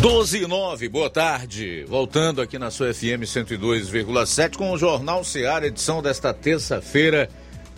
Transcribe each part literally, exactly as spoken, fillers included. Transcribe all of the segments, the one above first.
doze e nove, boa tarde. Voltando aqui na sua F M cento e dois vírgula sete com o Jornal Seara, edição desta terça-feira,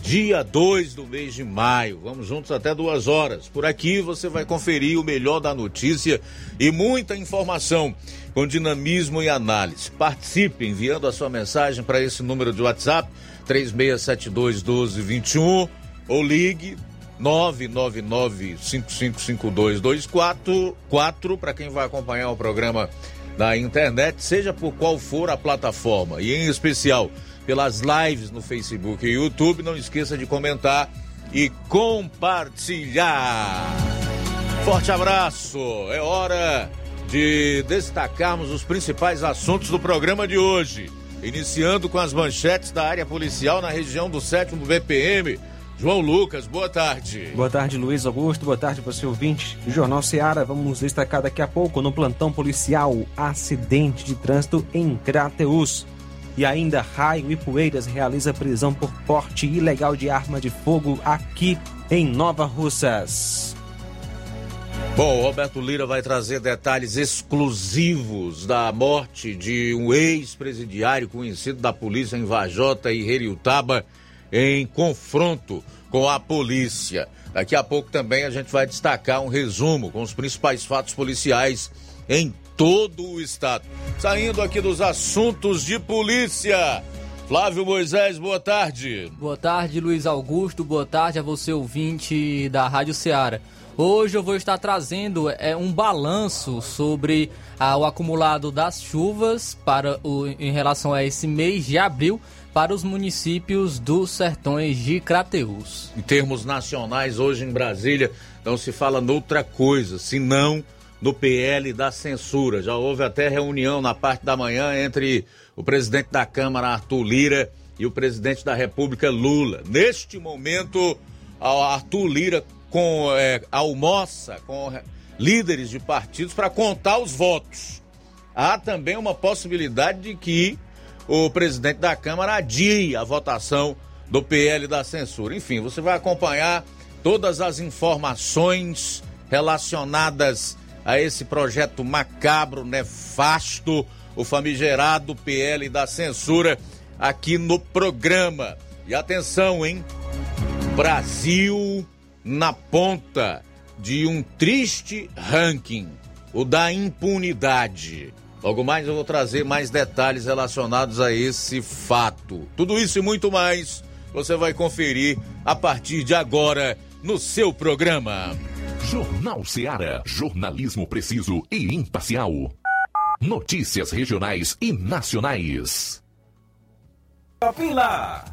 dia dois do mês de maio. Vamos juntos até duas horas. Por aqui você vai conferir o melhor da notícia e muita informação com dinamismo e análise. Participe enviando a sua mensagem para esse número de WhatsApp, três seis sete dois um dois dois um, ou ligue nove nove nove, cinco cinco cinco dois dois quatro quatro para quem vai acompanhar o programa na internet, seja por qual for a plataforma, e em especial pelas lives no Facebook e YouTube. Não esqueça de comentar e compartilhar. Forte abraço. É hora de destacarmos os principais assuntos do programa de hoje, iniciando com as manchetes da área policial na região do sétimo B P M. João Lucas, boa tarde. Boa tarde, Luiz Augusto. Boa tarde para o seu ouvinte. Jornal Seara, vamos destacar daqui a pouco no plantão policial, acidente de trânsito em Crateús. E ainda, Raio Ipueiras realiza prisão por porte ilegal de arma de fogo aqui em Nova Russas. Bom, Roberto Lira vai trazer detalhes exclusivos da morte de um ex-presidiário conhecido da polícia em Vajota e Heriutaba, em confronto com a polícia. Daqui a pouco também a gente vai destacar um resumo com os principais fatos policiais em todo o estado. Saindo aqui dos assuntos de polícia, Flávio Moisés, boa tarde. Boa tarde, Luiz Augusto. Boa tarde a você, ouvinte da Rádio Seara. Hoje eu vou estar trazendo é, um balanço sobre ah, o acumulado das chuvas para o, em relação a esse mês de abril, para os municípios dos sertões de Crateús. Em termos nacionais, hoje em Brasília não se fala noutra coisa, senão no P L da censura. Já houve até reunião na parte da manhã entre o presidente da Câmara, Arthur Lira, e o presidente da República, Lula. Neste momento, Arthur Lira com, é, almoça com líderes de partidos para contar os votos. Há também uma possibilidade de que o presidente da Câmara adia a votação do P L da censura. Enfim, você vai acompanhar todas as informações relacionadas a esse projeto macabro, nefasto, o famigerado P L da censura, aqui no programa. E atenção, hein? Brasil na ponta de um triste ranking, o da impunidade. Logo mais eu vou trazer mais detalhes relacionados a esse fato. Tudo isso e muito mais você vai conferir a partir de agora no seu programa. Jornal Seara. Jornalismo preciso e imparcial. Notícias regionais e nacionais. Vila.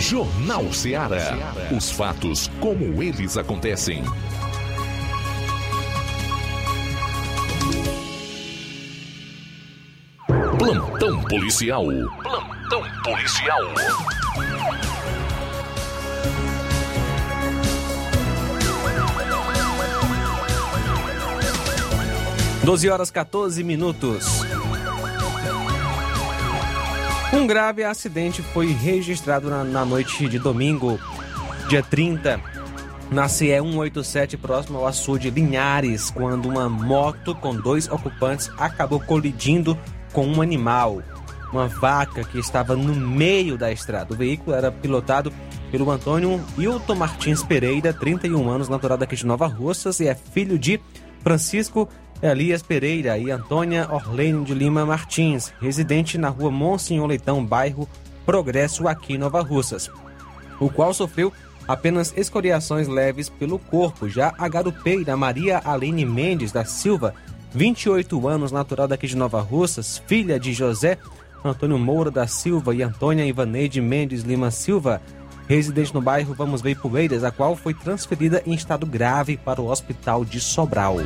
Jornal Seara. Os fatos como eles acontecem. Plantão policial. Plantão policial. doze horas e quatorze minutos. Um grave acidente foi registrado na, na noite de domingo, dia trinta, na C E cento e oitenta e sete, próximo ao açude Linhares, quando uma moto com dois ocupantes acabou colidindo com um animal, uma vaca que estava no meio da estrada. O veículo era pilotado pelo Antônio Hilton Martins Pereira, trinta e um anos, natural daqui de Nova Russas, e é filho de Francisco Elias Pereira e Antônia Orlene de Lima Martins, residente na rua Monsenhor Leitão, bairro Progresso, aqui em Nova Russas, o qual sofreu apenas escoriações leves pelo corpo. Já a garupeira Maria Aline Mendes da Silva, vinte e oito anos, natural daqui de Nova Russas, filha de José Antônio Moura da Silva e Antônia Ivaneide Mendes Lima Silva, residente no bairro Vamos Ver Poeiras, a qual foi transferida em estado grave para o hospital de Sobral.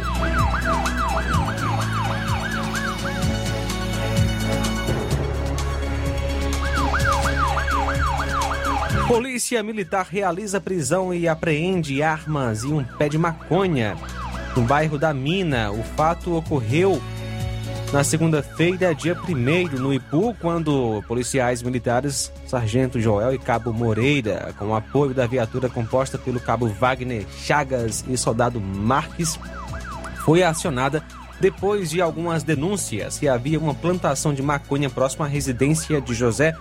Polícia Militar realiza prisão e apreende armas e um pé de maconha no bairro da Mina. O fato ocorreu na segunda-feira, dia primeiro, no Ipu, quando policiais militares, Sargento Joel e Cabo Moreira, com o apoio da viatura composta pelo Cabo Wagner Chagas e Soldado Marques, foi acionada depois de algumas denúncias que havia uma plantação de maconha próxima à residência de José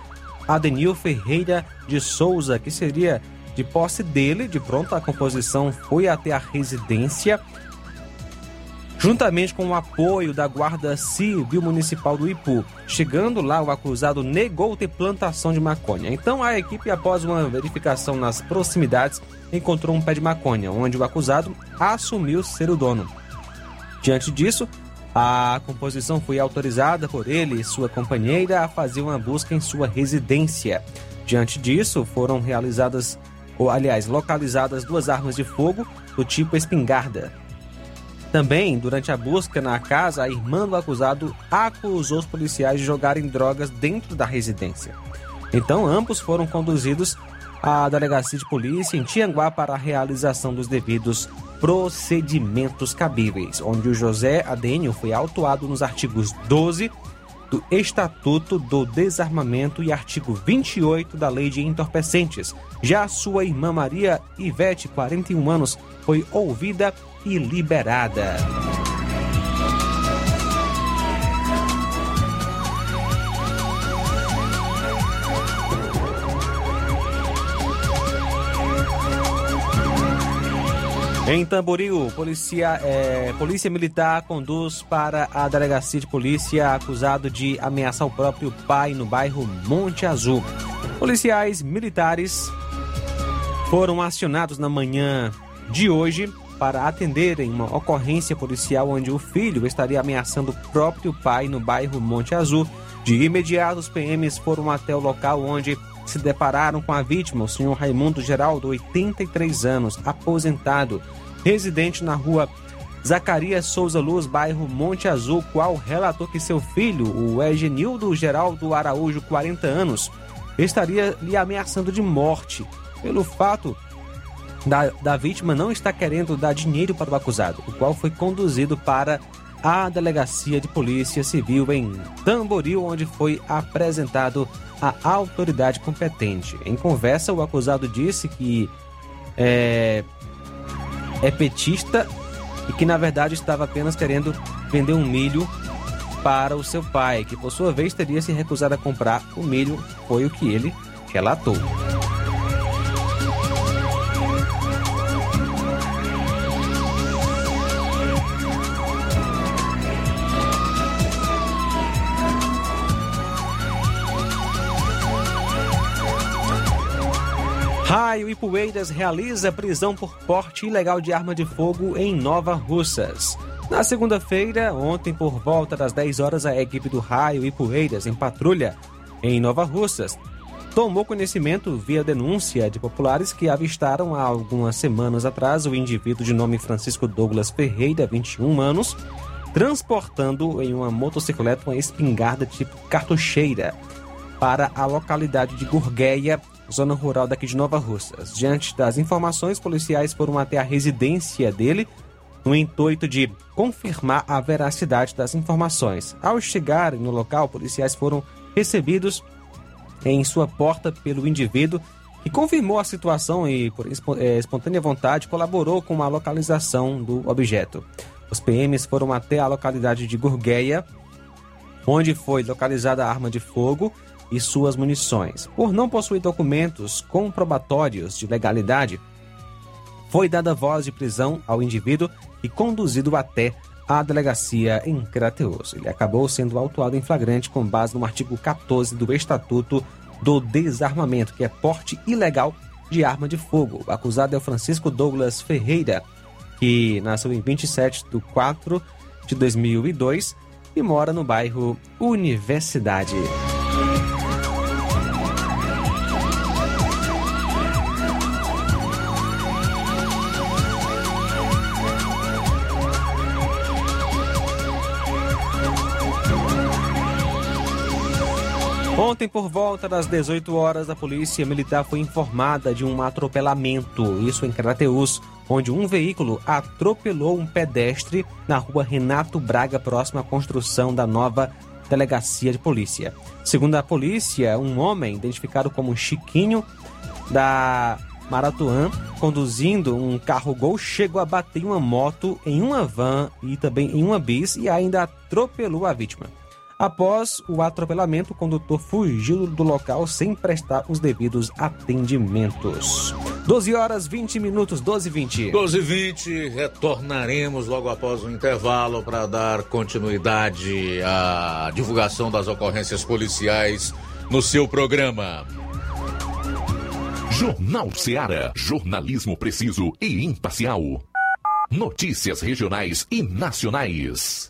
Adenil Ferreira de Souza, que seria de posse dele. De pronto, a composição foi até a residência, juntamente com o apoio da Guarda Civil Municipal do Ipu. Chegando lá, o acusado negou ter plantação de maconha. Então, a equipe, após uma verificação nas proximidades, encontrou um pé de maconha, onde o acusado assumiu ser o dono. Diante disso, a composição foi autorizada por ele e sua companheira a fazer uma busca em sua residência. Diante disso, foram realizadas, ou aliás, localizadas duas armas de fogo do tipo espingarda. Também, durante a busca na casa, a irmã do acusado acusou os policiais de jogarem drogas dentro da residência. Então, ambos foram conduzidos à delegacia de polícia em Tianguá para a realização dos devidos procedimentos cabíveis, onde o José Adenil foi autuado nos artigos doze do Estatuto do Desarmamento e artigo vinte e oito da Lei de Entorpecentes. Já sua irmã Maria Ivete, quarenta e um anos, foi ouvida e liberada. Em Tamboril, polícia, é, polícia militar conduz para a delegacia de polícia acusado de ameaçar o próprio pai no bairro Monte Azul. Policiais militares foram acionados na manhã de hoje para atenderem uma ocorrência policial onde o filho estaria ameaçando o próprio pai no bairro Monte Azul. De imediato, os P Ms foram até o local onde se depararam com a vítima, o senhor Raimundo Geraldo, oitenta e três anos, aposentado, residente na rua Zacarias Souza Luz, bairro Monte Azul, qual relatou que seu filho, o Egenildo Geraldo Araújo, quarenta anos, estaria lhe ameaçando de morte. Pelo fato da, da vítima não estar querendo dar dinheiro para o acusado, o qual foi conduzido para à Delegacia de Polícia Civil em Tamboril, onde foi apresentado à autoridade competente. Em conversa, o acusado disse que é, é petista e que, na verdade, estava apenas querendo vender um milho para o seu pai, que, por sua vez, teria se recusado a comprar o milho, foi o que ele relatou. Raio Ipueiras realiza prisão por porte ilegal de arma de fogo em Nova Russas. Na segunda-feira, ontem, por volta das dez horas, a equipe do Raio Ipueiras, em patrulha em Nova Russas, tomou conhecimento via denúncia de populares que avistaram há algumas semanas atrás o indivíduo de nome Francisco Douglas Ferreira, vinte e um anos, transportando em uma motocicleta uma espingarda tipo cartucheira para a localidade de Gurgueia, zona rural daqui de Nova Russas. Diante das informações, policiais foram até a residência dele no intuito de confirmar a veracidade das informações. Ao chegarem no local, policiais foram recebidos em sua porta pelo indivíduo, que confirmou a situação e, por espontânea vontade, colaborou com a localização do objeto. Os P Ms foram até a localidade de Gurgueia, onde foi localizada a arma de fogo e suas munições. Por não possuir documentos comprobatórios de legalidade, foi dada voz de prisão ao indivíduo e conduzido até a delegacia em Crateús. Ele acabou sendo autuado em flagrante com base no artigo catorze do Estatuto do Desarmamento, que é porte ilegal de arma de fogo. O acusado é o Francisco Douglas Ferreira, que nasceu em vinte e sete de quatro de dois mil e dois e mora no bairro Universidade. Ontem, por volta das dezoito horas, a polícia militar foi informada de um atropelamento, isso em Crateús, onde um veículo atropelou um pedestre na rua Renato Braga, próximo à construção da nova delegacia de polícia. Segundo a polícia, um homem, identificado como Chiquinho, da Maratuã, conduzindo um carro Gol, chegou a bater uma moto em uma van e também em uma bis e ainda atropelou a vítima. Após o atropelamento, o condutor fugiu do local sem prestar os devidos atendimentos. doze horas, vinte minutos, doze e vinte. doze e vinte, retornaremos logo após o intervalo para dar continuidade à divulgação das ocorrências policiais no seu programa. Jornal Seara, jornalismo preciso e imparcial. Notícias regionais e nacionais.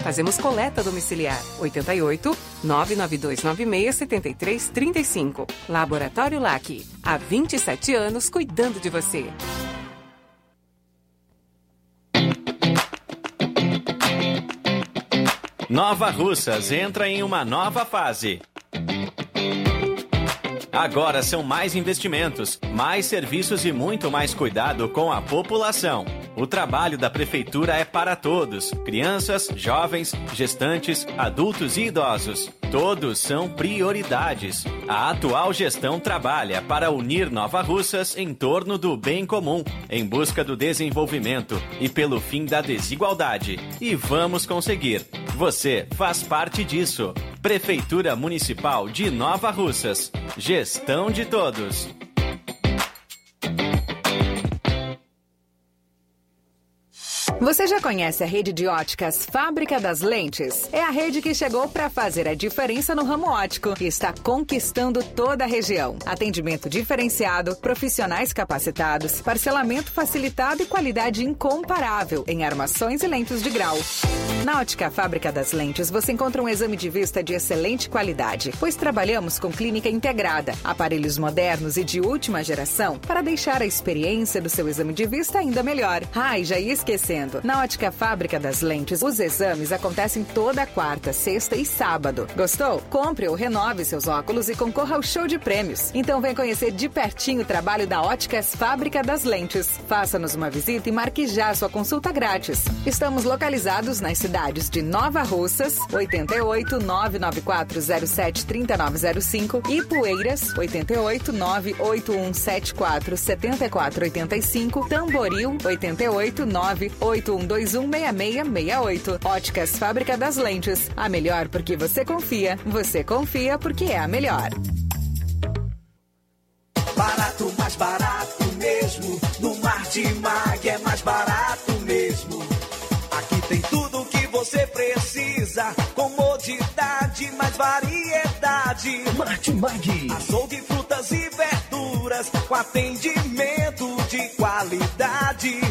Fazemos coleta domiciliar oito oito, nove nove dois nove seis, sete três três cinco. Laboratório L A C. Há vinte e sete anos cuidando de você. Nova Russas entra em uma nova fase. Agora são mais investimentos, mais serviços e muito mais cuidado com a população. O trabalho da Prefeitura é para todos, crianças, jovens, gestantes, adultos e idosos. Todos são prioridades. A atual gestão trabalha para unir Nova Russas em torno do bem comum, em busca do desenvolvimento e pelo fim da desigualdade. E vamos conseguir. Você faz parte disso. Prefeitura Municipal de Nova Russas. Gestão de todos. Você já conhece a rede de óticas Fábrica das Lentes? É a rede que chegou para fazer a diferença no ramo óptico e está conquistando toda a região. Atendimento diferenciado, profissionais capacitados, parcelamento facilitado e qualidade incomparável em armações e lentes de grau. Na Ótica Fábrica das Lentes, você encontra um exame de vista de excelente qualidade, pois trabalhamos com clínica integrada, aparelhos modernos e de última geração para deixar a experiência do seu exame de vista ainda melhor. Ah, e já ia esquecendo, na Ótica Fábrica das Lentes, os exames acontecem toda quarta, sexta e sábado. Gostou? Compre ou renove seus óculos e concorra ao show de prêmios. Então vem conhecer de pertinho o trabalho da Óticas Fábrica das Lentes. Faça-nos uma visita e marque já sua consulta grátis. Estamos localizados nas cidades de Nova Russas, oito oito nove nove quatro zero sete três nove zero cinco, e Ipueiras, oito oito nove oito um sete quatro sete quatro oito cinco, Tamboril, oito oito nove oito um dois um seis seis seis oito. Óticas Fábrica das Lentes. A melhor porque você confia. Você confia porque é a melhor. Barato, mais barato mesmo. No Martimag é mais barato mesmo. Aqui tem tudo o que você precisa. Comodidade, mais variedade. Martimag. Açougue, frutas e verduras com atendimento de qualidade.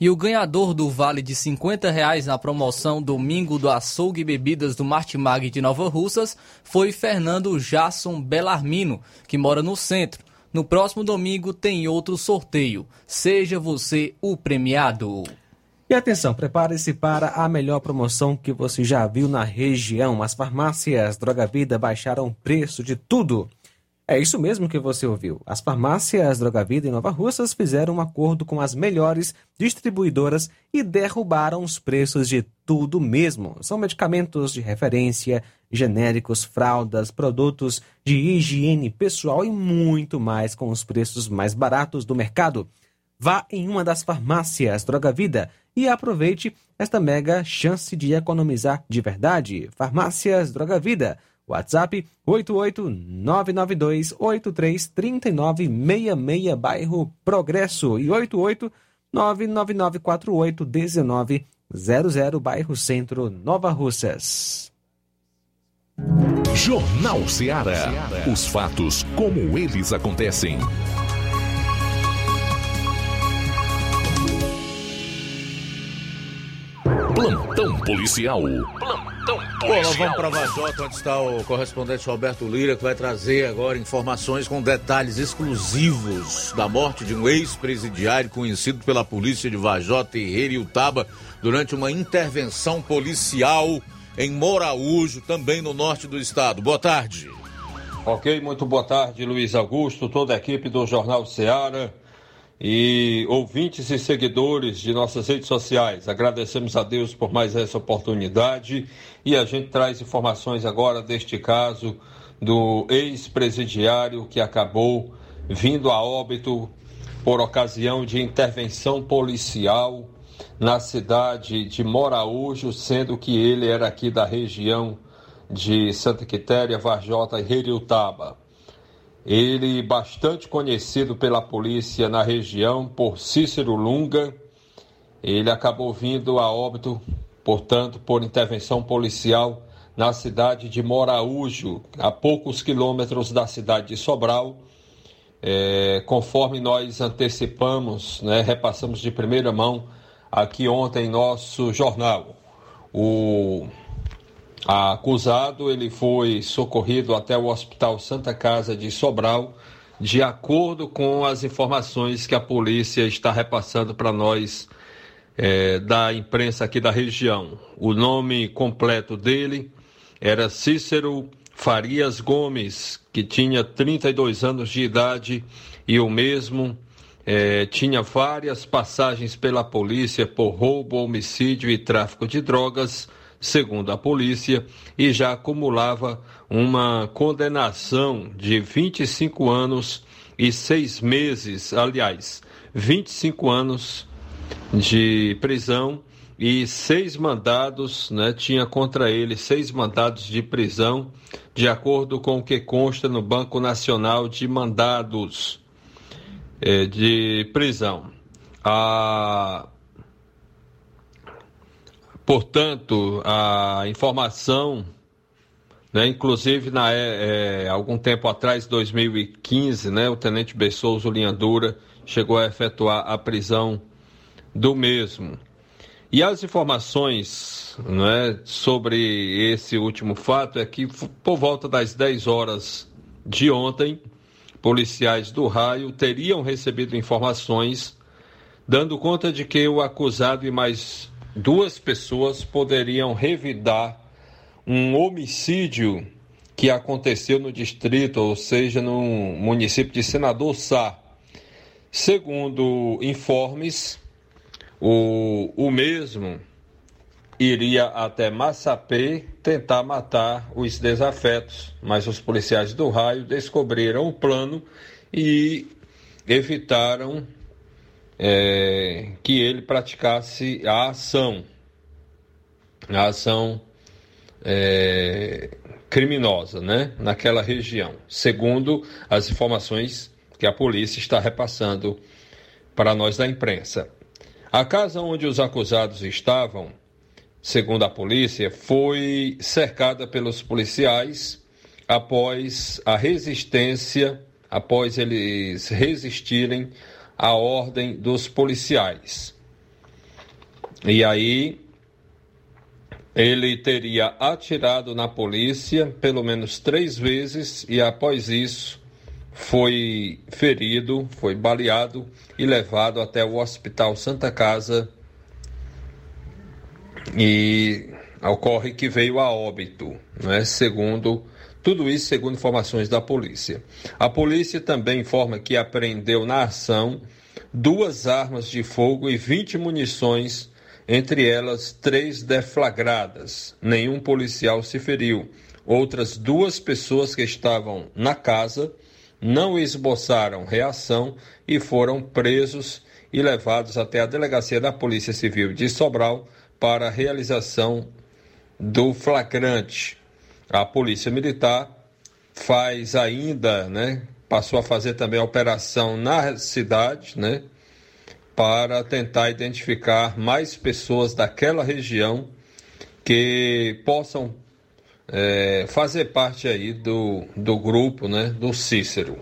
E o ganhador do vale de cinquenta reais na promoção Domingo do Açougue e Bebidas do Martimag de Nova Russas foi Fernando Jasson Belarmino, que mora no centro. No próximo domingo tem outro sorteio. Seja você o premiado. E atenção, prepare-se para a melhor promoção que você já viu na região. As farmácias Droga Vida baixaram o preço de tudo. É isso mesmo que você ouviu. As farmácias Droga Vida em Nova Russas fizeram um acordo com as melhores distribuidoras e derrubaram os preços de tudo mesmo. São medicamentos de referência, genéricos, fraldas, produtos de higiene pessoal e muito mais com os preços mais baratos do mercado. Vá em uma das farmácias Droga Vida e aproveite esta mega chance de economizar de verdade. Farmácias Droga Vida. WhatsApp oito oito nove nove dois oito três três nove seis seis, bairro Progresso, e oito oito nove nove nove quatro oito um nove zero zero, bairro Centro, Nova Russas. Jornal Seara. Os fatos como eles acontecem. Plantão policial. Plantão policial. Olá, vamos para Vajota, onde está o correspondente Roberto Lira, que vai trazer agora informações com detalhes exclusivos da morte de um ex-presidiário conhecido pela polícia de Vajota e Heriutaba durante uma intervenção policial em Moraújo, também no norte do estado. Boa tarde. Ok, muito boa tarde, Luiz Augusto, toda a equipe do Jornal Seara e ouvintes e seguidores de nossas redes sociais. Agradecemos a Deus por mais essa oportunidade e a gente traz informações agora deste caso do ex-presidiário que acabou vindo a óbito por ocasião de intervenção policial na cidade de Moraújo, sendo que ele era aqui da região de Santa Quitéria, Varjota e Heriutaba. Ele, bastante conhecido pela polícia na região por Cícero Lunga, ele acabou vindo a óbito, portanto, por intervenção policial na cidade de Moraújo, a poucos quilômetros da cidade de Sobral. É, conforme nós antecipamos, né, repassamos de primeira mão aqui ontem em nosso jornal. O... acusado, ele foi socorrido até o Hospital Santa Casa de Sobral, de acordo com as informações que a polícia está repassando para nós é, da imprensa aqui da região. O nome completo dele era Cícero Farias Gomes, que tinha trinta e dois anos de idade, e o mesmo é, tinha várias passagens pela polícia por roubo, homicídio e tráfico de drogas, segundo a polícia, e já acumulava uma condenação de vinte e cinco anos e seis meses, aliás, vinte e cinco anos de prisão e seis mandados, né, tinha contra ele seis mandados de prisão, de acordo com o que consta no Banco Nacional de Mandados é, de prisão. A... Portanto, a informação, né, inclusive na, é, algum tempo atrás, dois mil e quinze, né, o Tenente Bessouzo Linhadura chegou a efetuar a prisão do mesmo. E as informações, né, sobre esse último fato é que por volta das dez horas de ontem, policiais do raio teriam recebido informações dando conta de que o acusado e mais duas pessoas poderiam revidar um homicídio que aconteceu no distrito, ou seja, no município de Senador Sá. Segundo informes, o, o mesmo iria até Massapê tentar matar os desafetos, mas os policiais do raio descobriram o plano e evitaram É, que ele praticasse a ação, a ação é, criminosa, né, naquela região, segundo as informações que a polícia está repassando para nós da imprensa. A casa onde os acusados estavam, segundo a polícia, foi cercada pelos policiais após a resistência, após eles resistirem a ordem dos policiais. E aí ele teria atirado na polícia pelo menos três vezes e após isso foi ferido, foi baleado e levado até o Hospital Santa Casa, e ocorre que veio a óbito, né? Segundo Tudo isso segundo informações da polícia. A polícia também informa que apreendeu na ação duas armas de fogo e vinte munições, entre elas três deflagradas. Nenhum policial se feriu. Outras duas pessoas que estavam na casa não esboçaram reação e foram presos e levados até a delegacia da Polícia Civil de Sobral para a realização do flagrante. A Polícia Militar faz ainda, né, passou a fazer também a operação na cidade, né, para tentar identificar mais pessoas daquela região que possam é, fazer parte aí do, do grupo, né, do Cícero.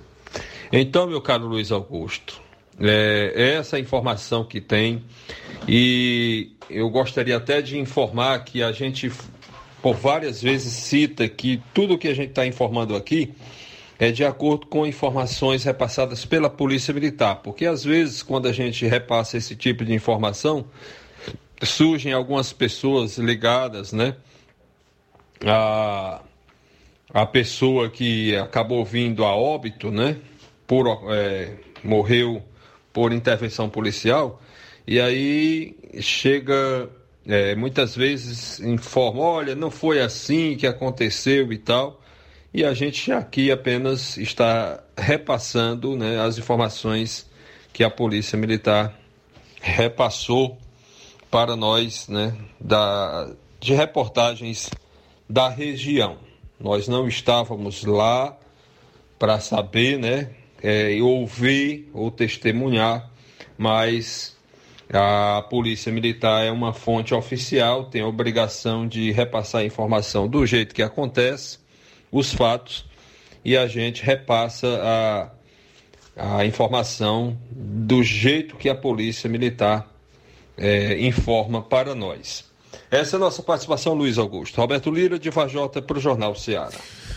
Então, meu caro Luiz Augusto, é essa informação que tem, e eu gostaria até de informar que a gente... por várias vezes cita que tudo o que a gente está informando aqui é de acordo com informações repassadas pela Polícia Militar, porque às vezes quando a gente repassa esse tipo de informação, surgem algumas pessoas ligadas, né, a, a pessoa que acabou vindo a óbito, né, por, é, morreu por intervenção policial, e aí chega... É, muitas vezes informa, olha, não foi assim que aconteceu e tal, e a gente aqui apenas está repassando, né, as informações que a Polícia Militar repassou para nós, né, da, de reportagens da região. Nós não estávamos lá para saber, né, é, ouvir ou testemunhar, mas... A Polícia Militar é uma fonte oficial, tem a obrigação de repassar a informação do jeito que acontece, os fatos, e a gente repassa a, a informação do jeito que a Polícia Militar é, informa para nós. Essa é a nossa participação, Luiz Augusto. Roberto Lira, de Vajota, para o Jornal Seara.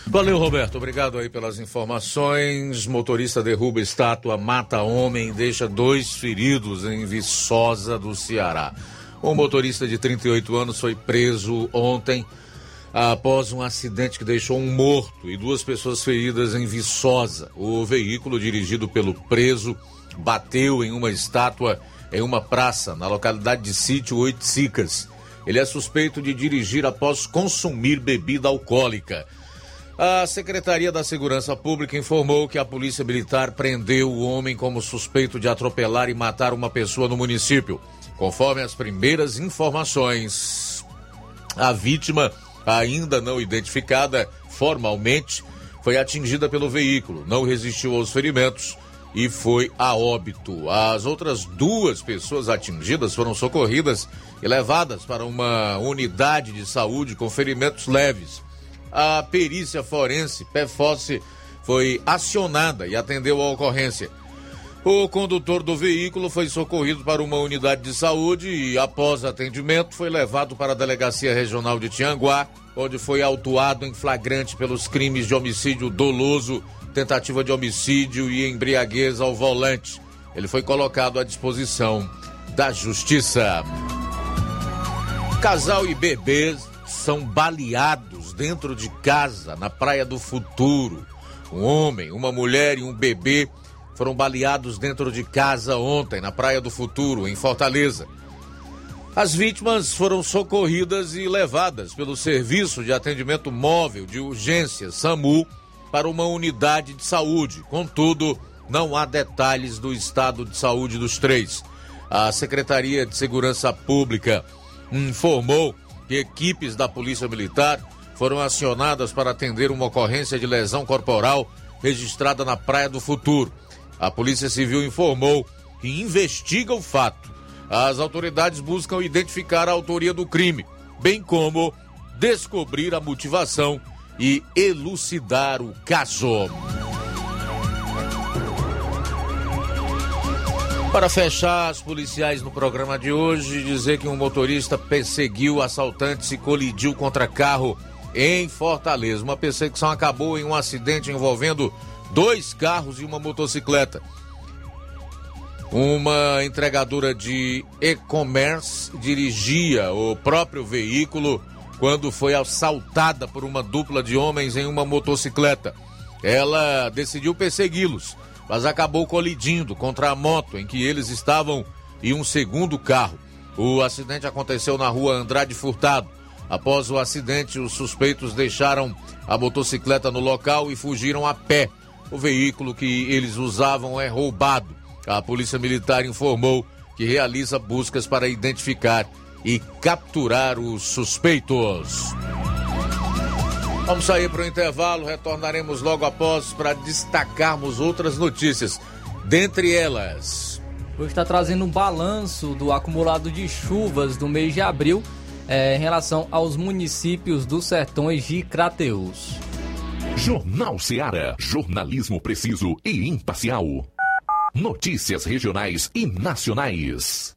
Valeu, Roberto. Obrigado aí pelas informações. Motorista derruba estátua, mata homem, deixa dois feridos em Viçosa do Ceará. Um motorista de trinta e oito anos foi preso ontem após um acidente que deixou um morto e duas pessoas feridas em Viçosa. O veículo dirigido pelo preso bateu em uma estátua em uma praça na localidade de Sítio Oiticicas. Ele é suspeito de dirigir após consumir bebida alcoólica. A Secretaria da Segurança Pública informou que a Polícia Militar prendeu o homem como suspeito de atropelar e matar uma pessoa no município. Conforme as primeiras informações, a vítima, ainda não identificada formalmente, foi atingida pelo veículo, não resistiu aos ferimentos e foi a óbito. As outras duas pessoas atingidas foram socorridas e levadas para uma unidade de saúde com ferimentos leves. A perícia forense, P F O S, foi acionada e atendeu a ocorrência. O condutor do veículo foi socorrido para uma unidade de saúde e, após atendimento, foi levado para a Delegacia Regional de Tianguá, onde foi autuado em flagrante pelos crimes de homicídio doloso, tentativa de homicídio e embriaguez ao volante. Ele foi colocado à disposição da Justiça. Casal e bebês são baleados dentro de casa na Praia do Futuro. Um homem, uma mulher e um bebê foram baleados dentro de casa ontem na Praia do Futuro, em Fortaleza. As vítimas foram socorridas e levadas pelo Serviço de Atendimento Móvel de Urgência, SAMU, para uma unidade de saúde. Contudo, não há detalhes do estado de saúde dos três. A Secretaria de Segurança Pública informou que equipes da Polícia Militar foram acionadas para atender uma ocorrência de lesão corporal registrada na Praia do Futuro. A Polícia Civil informou que investiga o fato. As autoridades buscam identificar a autoria do crime, bem como descobrir a motivação e elucidar o caso. Para fechar, os policiais no programa de hoje dizer que um motorista perseguiu assaltantes e colidiu contra carro em Fortaleza. Uma perseguição acabou em um acidente envolvendo dois carros e uma motocicleta. Uma entregadora de e-commerce dirigia o próprio veículo quando foi assaltada por uma dupla de homens em uma motocicleta. Ela decidiu persegui-los, mas acabou colidindo contra a moto em que eles estavam e um segundo carro. O acidente aconteceu na rua Andrade Furtado. Após o acidente, os suspeitos deixaram a motocicleta no local e fugiram a pé. O veículo que eles usavam é roubado. A Polícia Militar informou que realiza buscas para identificar e capturar os suspeitos. Vamos sair para o intervalo, retornaremos logo após para destacarmos outras notícias. Dentre elas, hoje está trazendo um balanço do acumulado de chuvas do mês de abril é, em relação aos municípios dos sertões de Crateús. Jornal Seara, jornalismo preciso e imparcial. Notícias regionais e nacionais.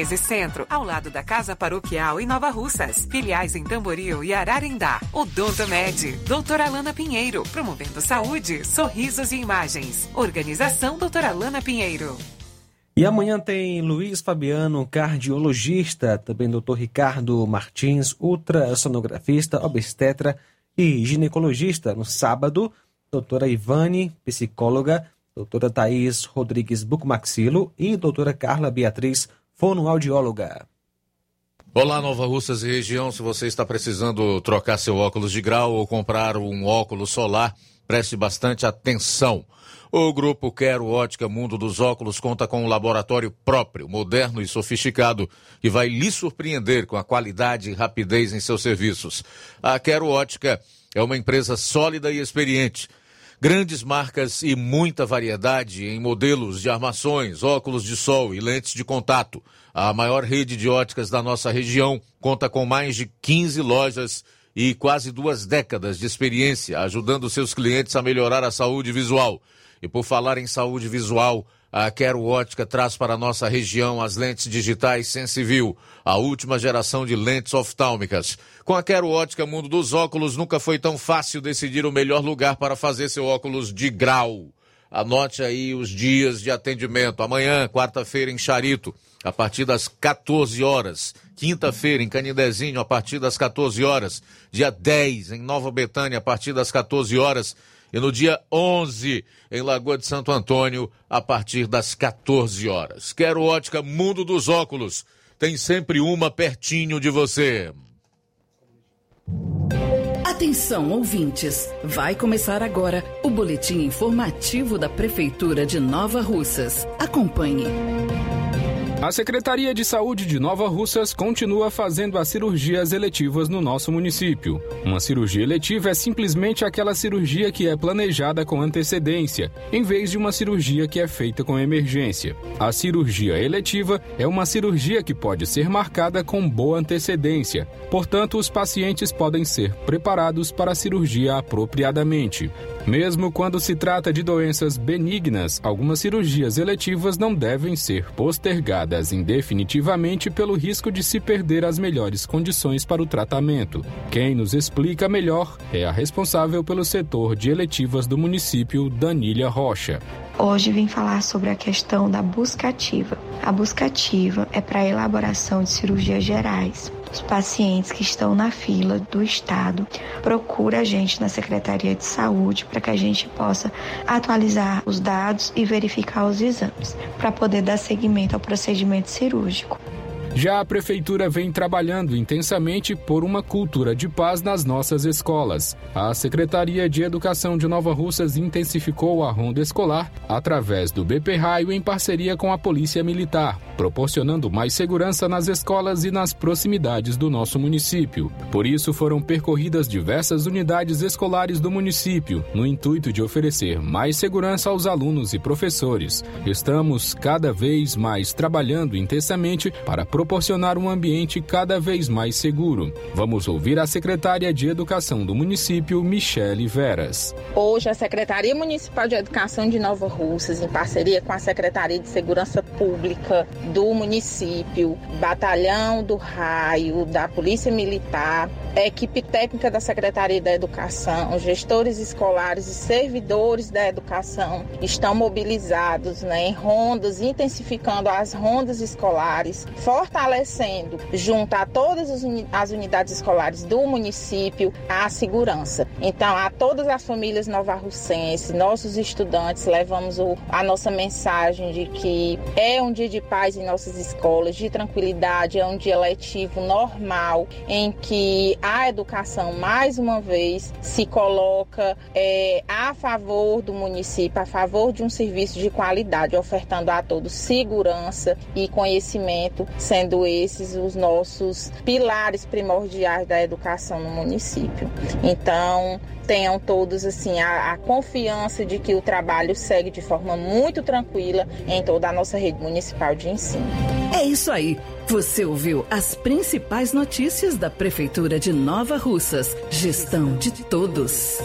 Centro, ao lado da Casa Paroquial em Nova Russas, filiais em Tamboril e Ararindá. Odontomed, doutora Alana Pinheiro, promovendo saúde, sorrisos e imagens. Organização doutora Alana Pinheiro. E amanhã tem Luiz Fabiano, cardiologista, também doutor Ricardo Martins, ultrassonografista, obstetra e ginecologista. No sábado, doutora Ivane, psicóloga, doutora Thaís Rodrigues Bucomaxilo e doutora Carla Beatriz, fonoaudióloga. Olá, Nova Russas e região. Se você está precisando trocar seu óculos de grau ou comprar um óculos solar, preste bastante atenção. O grupo Quero Ótica Mundo dos Óculos conta com um laboratório próprio, moderno e sofisticado, que vai lhe surpreender com a qualidade e rapidez em seus serviços. A Quero Ótica é uma empresa sólida e experiente. Grandes marcas e muita variedade em modelos de armações, óculos de sol e lentes de contato. A maior rede de óticas da nossa região conta com mais de quinze lojas e quase duas décadas de experiência, ajudando seus clientes a melhorar a saúde visual. E por falar em saúde visual, a Quero Ótica traz para a nossa região as lentes digitais Sensiview, a última geração de lentes oftálmicas. Com a Quero Ótica Mundo dos Óculos, nunca foi tão fácil decidir o melhor lugar para fazer seu óculos de grau. Anote aí os dias de atendimento. Amanhã, quarta-feira, em Charito, a partir das quatorze horas. Quinta-feira, em Canidezinho, a partir das quatorze horas. Dia dez, em Nova Betânia, a partir das quatorze horas. E no dia onze, em Lagoa de Santo Antônio, a partir das quatorze horas. Quero Ótica Mundo dos Óculos. Tem sempre uma pertinho de você. Atenção, ouvintes. Vai começar agora o boletim informativo da Prefeitura de Nova Russas. Acompanhe. A Secretaria de Saúde de Nova Russas continua fazendo as cirurgias eletivas no nosso município. Uma cirurgia eletiva é simplesmente aquela cirurgia que é planejada com antecedência, em vez de uma cirurgia que é feita com emergência. A cirurgia eletiva é uma cirurgia que pode ser marcada com boa antecedência. Portanto, os pacientes podem ser preparados para a cirurgia apropriadamente. Mesmo quando se trata de doenças benignas, algumas cirurgias eletivas não devem ser postergadas indefinitivamente pelo risco de se perder as melhores condições para o tratamento. Quem nos explica melhor é a responsável pelo setor de eletivas do município, Danília Rocha. Hoje vim falar sobre a questão da busca ativa. A busca ativa é para a elaboração de cirurgias gerais. Os pacientes que estão na fila do Estado procuram a gente na Secretaria de Saúde para que a gente possa atualizar os dados e verificar os exames, para poder dar seguimento ao procedimento cirúrgico. Já a Prefeitura vem trabalhando intensamente por uma cultura de paz nas nossas escolas. A Secretaria de Educação de Nova Russas intensificou a ronda escolar através do B P Raio em parceria com a Polícia Militar, proporcionando mais segurança nas escolas e nas proximidades do nosso município. Por isso foram percorridas diversas unidades escolares do município, no intuito de oferecer mais segurança aos alunos e professores. Estamos cada vez mais trabalhando intensamente para proporcionar um ambiente cada vez mais seguro. Vamos ouvir a secretária de Educação do município, Michele Veras. Hoje, a Secretaria Municipal de Educação de Nova Russas, em parceria com a Secretaria de Segurança Pública do município, Batalhão do Raio, da Polícia Militar, a equipe técnica da Secretaria da Educação, gestores escolares e servidores da educação estão mobilizados, né, em rondas, intensificando as rondas escolares, fortalecendo junto a todas as unidades escolares do município a segurança. Então, a todas as famílias novarrucenses, nossos estudantes, levamos o, a nossa mensagem de que é um dia de paz em nossas escolas, de tranquilidade, é um dia letivo normal em que a educação, mais uma vez, se coloca é, a favor do município, a favor de um serviço de qualidade, ofertando a todos segurança e conhecimento, sendo esses os nossos pilares primordiais da educação no município. Então, tenham todos assim, a, a confiança de que o trabalho segue de forma muito tranquila em toda a nossa rede municipal de ensino. É isso aí. Você ouviu as principais notícias da Prefeitura de Nova Russas. Gestão de todos.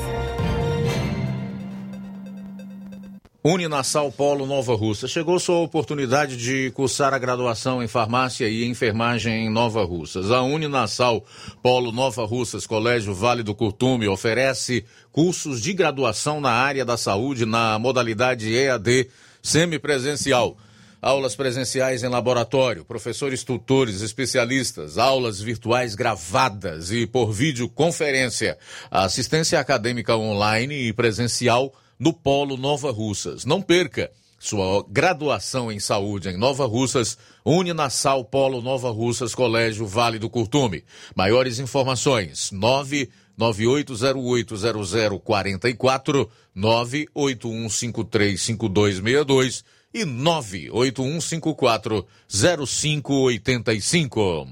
Uninassal Polo Nova Russa. Chegou sua oportunidade de cursar a graduação em farmácia e enfermagem em Nova Russas. A Uninassal Polo Nova Russas, Colégio Vale do Curtume, oferece cursos de graduação na área da saúde na modalidade E A D semipresencial. Aulas presenciais em laboratório, professores, tutores, especialistas, aulas virtuais gravadas e por videoconferência, assistência acadêmica online e presencial no Polo Nova Russas. Não perca! Sua graduação em saúde em Nova Russas, Uninassal Polo Nova Russas, Colégio Vale do Curtume. Maiores informações, nove nove oito zero oito zero zero quatro quatro, nove oito um cinco três cinco dois seis dois e nove oito um cinco quatro zero cinco oito cinco.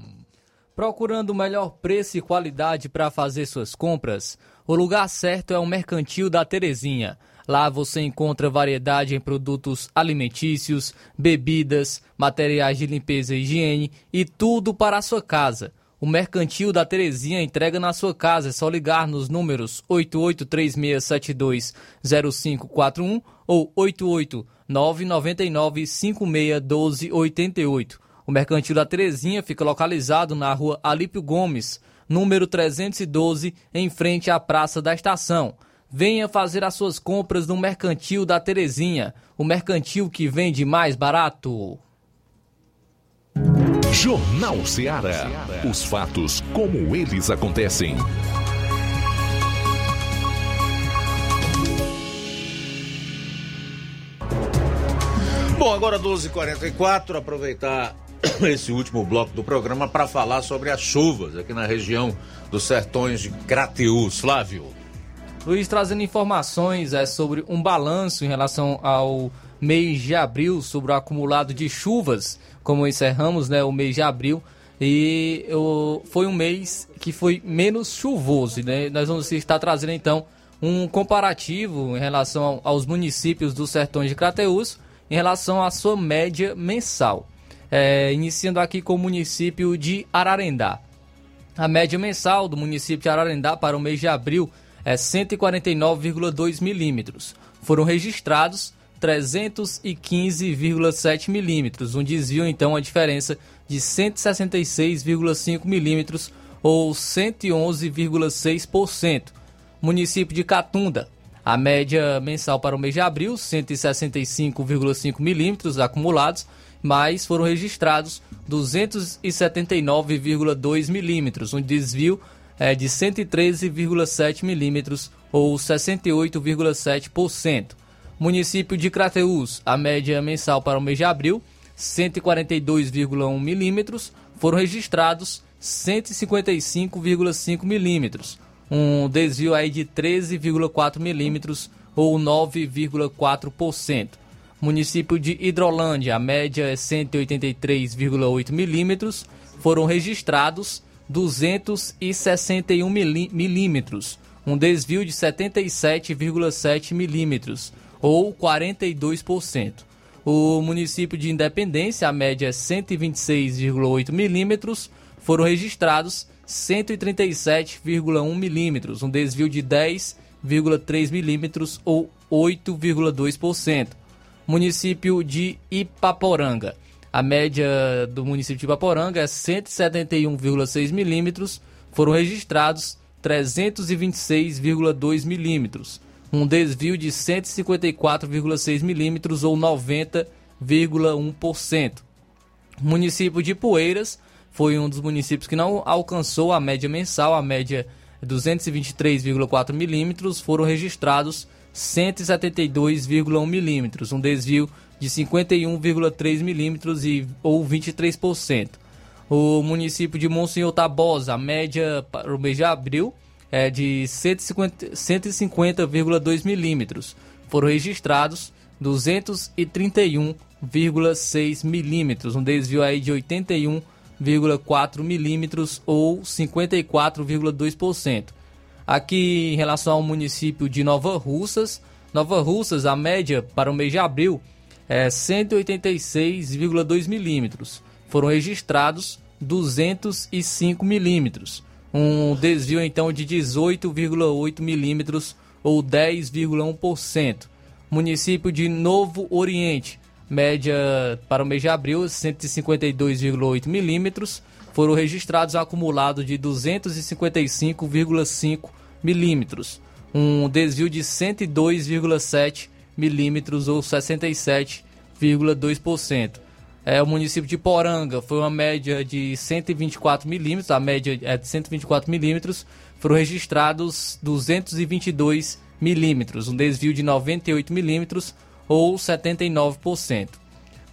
Procurando o melhor preço e qualidade para fazer suas compras? O lugar certo é o Mercantil da Terezinha. Lá você encontra variedade em produtos alimentícios, bebidas, materiais de limpeza e higiene e tudo para a sua casa. O Mercantil da Terezinha entrega na sua casa. É só ligar nos números oito oito três seis sete dois zero cinco quatro um ou oito oito nove nove nove cinco seis um dois oito oito. O Mercantil da Terezinha fica localizado na rua Alípio Gomes, número trezentos e doze, em frente à Praça da Estação. Venha fazer as suas compras no Mercantil da Terezinha, o mercantil que vende mais barato. Jornal Seara. Os fatos como eles acontecem. Bom, agora doze e quarenta e quatro, aproveitar esse último bloco do programa para falar sobre as chuvas aqui na região dos sertões de Crateús. Flávio. Luiz, trazendo informações é, sobre um balanço em relação ao mês de abril, sobre o acumulado de chuvas, como encerramos né, o mês de abril, e o, foi um mês que foi menos chuvoso. Né? Nós vamos estar trazendo, então, um comparativo em relação aos municípios dos sertões de Crateús, em relação à sua média mensal. É, iniciando aqui com o município de Ararendá. A média mensal do município de Ararendá para o mês de abril é cento e quarenta e nove vírgula dois milímetros. Foram registrados trezentos e quinze vírgula sete milímetros, um desvio, então, a diferença de cento e sessenta e seis vírgula cinco milímetros, ou cento e onze vírgula seis por cento. Município de Catunda, a média mensal para o mês de abril, cento e sessenta e cinco vírgula cinco milímetros acumulados, mas foram registrados duzentos e setenta e nove vírgula dois milímetros, um desvio é de cento e treze vírgula sete milímetros ou sessenta e oito vírgula sete por cento. Município de Crateús, a média mensal para o mês de abril, cento e quarenta e dois vírgula um milímetros, foram registrados cento e cinquenta e cinco vírgula cinco milímetros, um desvio aí de treze vírgula quatro milímetros ou nove vírgula quatro por cento. Município de Hidrolândia, a média é cento e oitenta e três vírgula oito milímetros, foram registrados duzentos e sessenta e um milímetros, um desvio de setenta e sete vírgula sete milímetros, ou quarenta e dois por cento. O município de Independência, a média é cento e vinte e seis vírgula oito milímetros, foram registrados cento e trinta e sete vírgula um milímetros, um desvio de dez vírgula três milímetros, ou oito vírgula dois por cento. Município de Ipaporanga. A média do município de Ipaporanga é cento e setenta e um vírgula seis milímetros, foram registrados trezentos e vinte e seis vírgula dois milímetros, um desvio de cento e cinquenta e quatro vírgula seis milímetros ou noventa vírgula um por cento. O município de Poeiras foi um dos municípios que não alcançou a média mensal, a média é duzentos e vinte e três vírgula quatro milímetros, foram registrados cento e setenta e dois vírgula um milímetros, um desvio de cinquenta e um vírgula três milímetros e, ou vinte e três por cento. O município de Monsenhor Tabosa, a média para o mês de abril é de cento e cinquenta vírgula dois milímetros. Foram registrados duzentos e trinta e um vírgula seis milímetros, um desvio aí de oitenta e um vírgula quatro milímetros ou cinquenta e quatro vírgula dois por cento. Aqui em relação ao município de Nova Russas, Nova Russas, a média para o mês de abril é cento e oitenta e seis vírgula dois milímetros. Foram registrados duzentos e cinco milímetros. Um desvio então de dezoito vírgula oito milímetros ou dez vírgula um por cento. Município de Novo Oriente, média para o mês de abril cento e cinquenta e dois vírgula oito milímetros. Foram registrados um acumulado de duzentos e cinquenta e cinco vírgula cinco milímetros, um desvio de cento e dois vírgula sete milímetros ou sessenta e sete vírgula dois por cento. É, o município de Poranga foi uma média de cento e vinte e quatro milímetros, a média é de cento e vinte e quatro milímetros, foram registrados duzentos e vinte e dois milímetros, um desvio de noventa e oito milímetros ou setenta e nove por cento.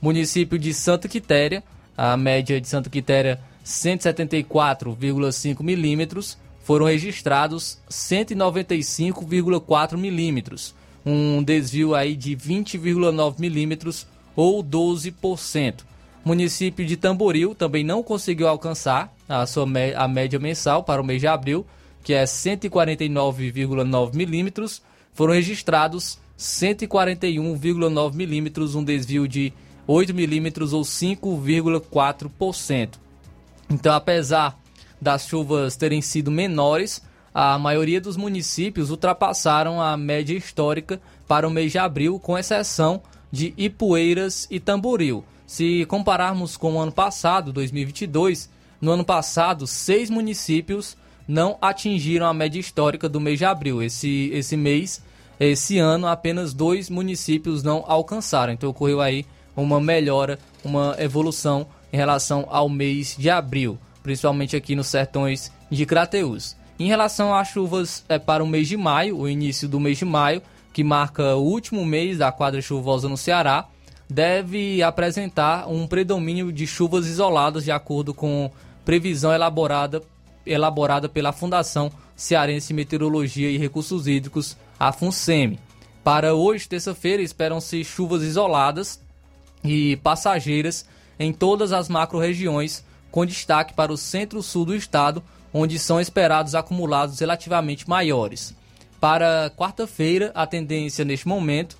Município de Santa Quitéria, a média de Santa Quitéria cento e setenta e quatro vírgula cinco milímetros, foram registrados cento e noventa e cinco vírgula quatro milímetros, um desvio aí de vinte vírgula nove milímetros ou doze por cento. Município de Tamboril também não conseguiu alcançar a, sua me- a média mensal para o mês de abril, que é cento e quarenta e nove vírgula nove milímetros, foram registrados cento e quarenta e um vírgula nove milímetros, um desvio de oito milímetros ou cinco vírgula quatro por cento. Então, apesar das chuvas terem sido menores, a maioria dos municípios ultrapassaram a média histórica para o mês de abril, com exceção de Ipueiras e Tamboril. Se compararmos com o ano passado, dois mil e vinte e dois, no ano passado, seis municípios não atingiram a média histórica do mês de abril. Esse, esse mês, esse ano, apenas dois municípios não alcançaram. Então, ocorreu aí uma melhora, uma evolução em relação ao mês de abril, principalmente aqui nos sertões de Crateús. Em relação às chuvas é, para o mês de maio, o início do mês de maio, que marca o último mês da quadra chuvosa no Ceará, deve apresentar um predomínio de chuvas isoladas, de acordo com previsão elaborada, elaborada pela Fundação Cearense de Meteorologia e Recursos Hídricos, a FUNSEMI. Para hoje, terça-feira, esperam-se chuvas isoladas e passageiras em todas as macro-regiões, com destaque para o centro-sul do estado, onde são esperados acumulados relativamente maiores. Para quarta-feira, a tendência neste momento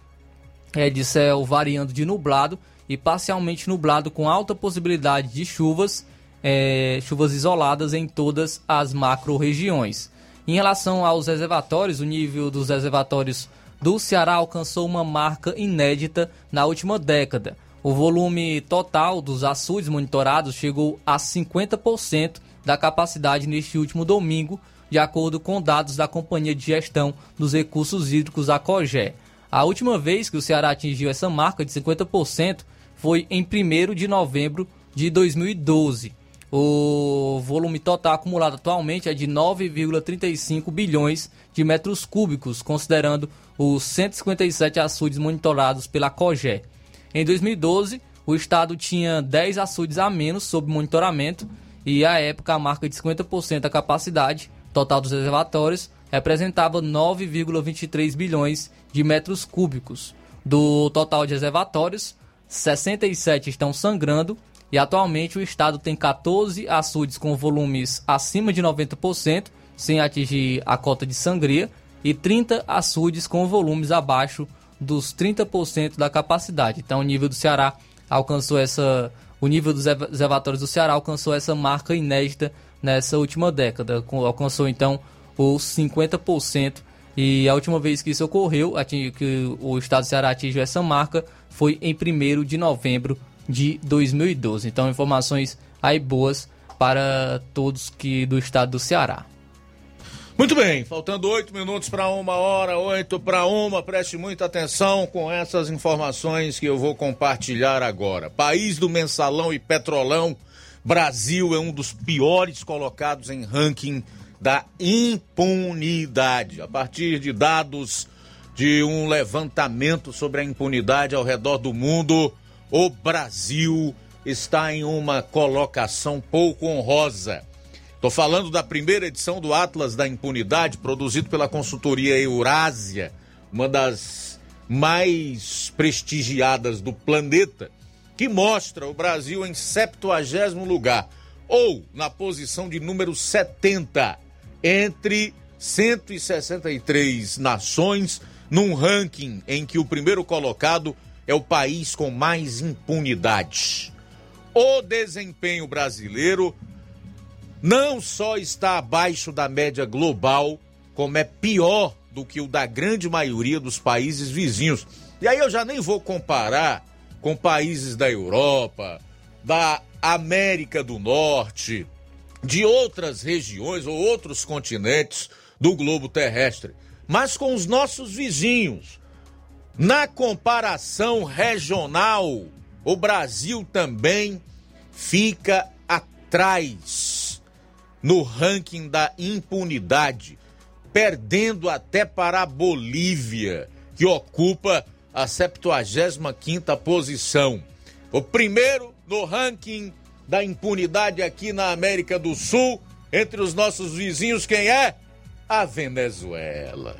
é de céu variando de nublado e parcialmente nublado, com alta possibilidade de chuvas, é, chuvas isoladas em todas as macro-regiões. Em relação aos reservatórios, o nível dos reservatórios do Ceará alcançou uma marca inédita na última década. O volume total dos açudes monitorados chegou a cinquenta por cento da capacidade neste último domingo, de acordo com dados da Companhia de Gestão dos Recursos Hídricos, a COGÉ. A última vez que o Ceará atingiu essa marca de cinquenta por cento foi em primeiro de novembro de dois mil e doze. O volume total acumulado atualmente é de nove vírgula trinta e cinco bilhões de metros cúbicos, considerando os cento e cinquenta e sete açudes monitorados pela COGÉ. Em dois mil e doze, o estado tinha dez açudes a menos sob monitoramento e, à época, a marca de cinquenta por cento da capacidade total dos reservatórios representava nove vírgula vinte e três bilhões de metros cúbicos. Do total de reservatórios, sessenta e sete estão sangrando e, atualmente, o estado tem catorze açudes com volumes acima de noventa por cento, sem atingir a cota de sangria, e trinta açudes com volumes abaixo dos trinta por cento da capacidade. Então, o nível do Ceará alcançou essa, o nível dos reservatórios do Ceará alcançou essa marca inédita nessa última década. Alcançou então os cinquenta por cento, e a última vez que isso ocorreu, que o estado do Ceará atingiu essa marca, foi em primeiro de novembro de dois mil e doze. Então, informações aí boas para todos que do estado do Ceará. Muito bem, faltando oito minutos para uma hora, oito para uma, preste muita atenção com essas informações que eu vou compartilhar agora. País do mensalão e petrolão, Brasil é um dos piores colocados em ranking da impunidade. A partir de dados de um levantamento sobre a impunidade ao redor do mundo, o Brasil está em uma colocação pouco honrosa. Estou falando da primeira edição do Atlas da Impunidade, produzido pela consultoria Eurásia, uma das mais prestigiadas do planeta, que mostra o Brasil em septuagésimo lugar, ou na posição de número setenta, entre cento e sessenta e três nações, num ranking em que o primeiro colocado é o país com mais impunidade. O desempenho brasileiro não só está abaixo da média global, como é pior do que o da grande maioria dos países vizinhos. E aí eu já nem vou comparar com países da Europa, da América do Norte, de outras regiões ou outros continentes do globo terrestre, mas com os nossos vizinhos. Na comparação regional, o Brasil também fica atrás no ranking da impunidade, perdendo até para a Bolívia, que ocupa a septuagésima quinta posição. O primeiro no ranking da impunidade aqui na América do Sul, entre os nossos vizinhos, quem é? A Venezuela.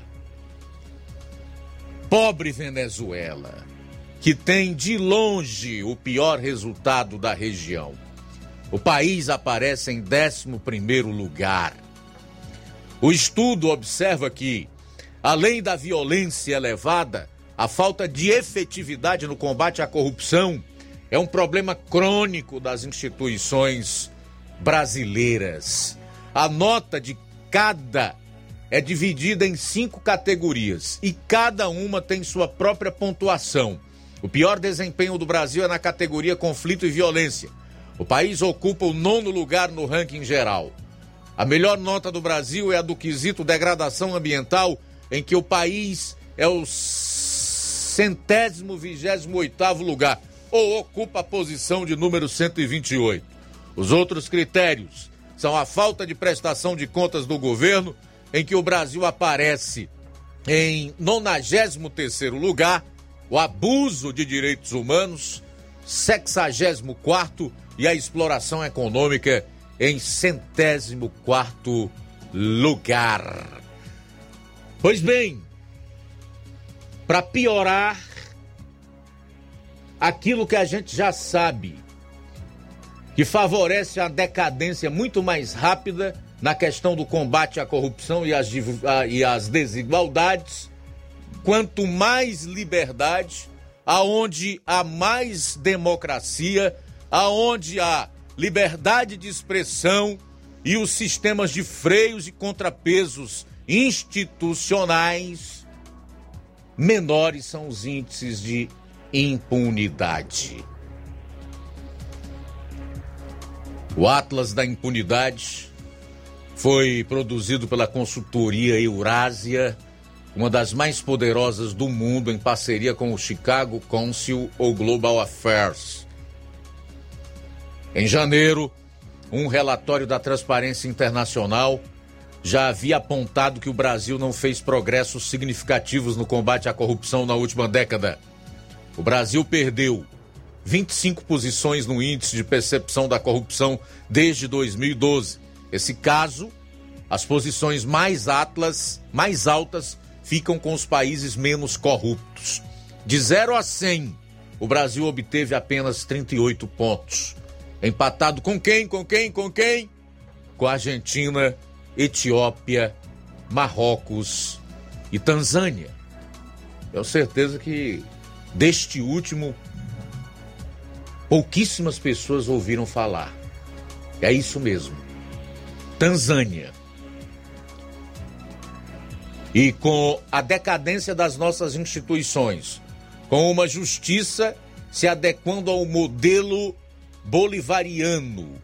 Pobre Venezuela, que tem de longe o pior resultado da região. O país aparece em décimo primeiro lugar. O estudo observa que, além da violência elevada, a falta de efetividade no combate à corrupção é um problema crônico das instituições brasileiras. A nota de cada é dividida em cinco categorias e cada uma tem sua própria pontuação. O pior desempenho do Brasil é na categoria conflito e violência. O país ocupa o nono lugar no ranking geral. A melhor nota do Brasil é a do quesito degradação ambiental, em que o país é o centésimo vigésimo oitavo lugar, ou ocupa a posição de número cento e vinte e oito. Os outros critérios são a falta de prestação de contas do governo, em que o Brasil aparece em nonagésimo terceiro lugar, o abuso de direitos humanos, sexagésimo quarto, e a exploração econômica em centésimo quarto lugar. Pois bem, para piorar aquilo que a gente já sabe, que favorece a decadência muito mais rápida na questão do combate à corrupção e às, e às desigualdades, quanto mais liberdade, aonde há mais democracia, aonde há liberdade de expressão e os sistemas de freios e contrapesos institucionais, menores são os índices de impunidade. O Atlas da Impunidade foi produzido pela consultoria Eurásia, uma das mais poderosas do mundo, em parceria com o Chicago Council ou Global Affairs. Em janeiro, um relatório da Transparência Internacional já havia apontado que o Brasil não fez progressos significativos no combate à corrupção na última década. O Brasil perdeu vinte e cinco posições no Índice de Percepção da Corrupção desde dois mil e doze. Esse caso, as posições mais, atlas, mais altas ficam com os países menos corruptos. De zero a cem, o Brasil obteve apenas trinta e oito pontos. Empatado com quem? Com quem? Com quem? Com a Argentina, Etiópia, Marrocos e Tanzânia. Tenho certeza que deste último, pouquíssimas pessoas ouviram falar. É isso mesmo. Tanzânia. E com a decadência das nossas instituições, com uma justiça se adequando ao modelo bolivariano,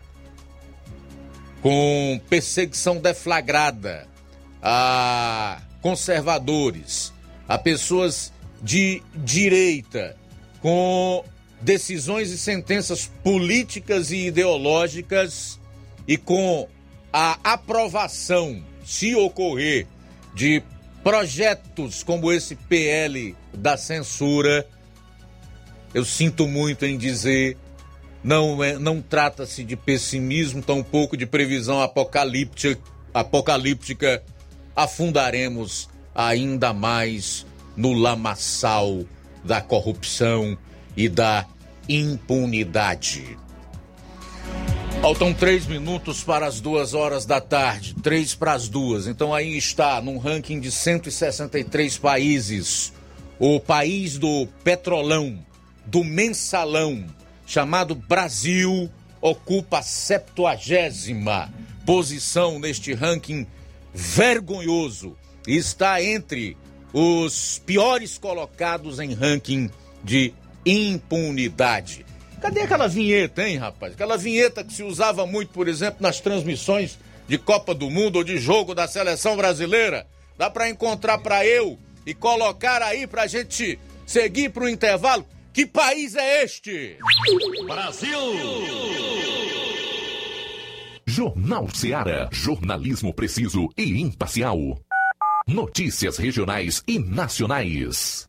com perseguição deflagrada a conservadores, a pessoas de direita, com decisões e sentenças políticas e ideológicas, e com a aprovação, se ocorrer, de projetos como esse P L da censura, eu sinto muito em dizer: Não, é, não trata-se de pessimismo, tampouco de previsão apocalíptica, apocalíptica. Afundaremos ainda mais no lamaçal da corrupção e da impunidade. Faltam três minutos para as duas horas da tarde, três para as duas. Então aí está, num ranking de cento e sessenta e três países, o país do petrolão, do mensalão, chamado Brasil, ocupa a septuagésima posição neste ranking vergonhoso e está entre os piores colocados em ranking de impunidade. Cadê aquela vinheta, hein, rapaz? Aquela vinheta que se usava muito, por exemplo, nas transmissões de Copa do Mundo ou de jogo da seleção brasileira. Dá para encontrar para eu e colocar aí pra gente seguir pro intervalo. Que país é este? Brasil! Jornal Seara. Jornalismo preciso e imparcial. Notícias regionais e nacionais.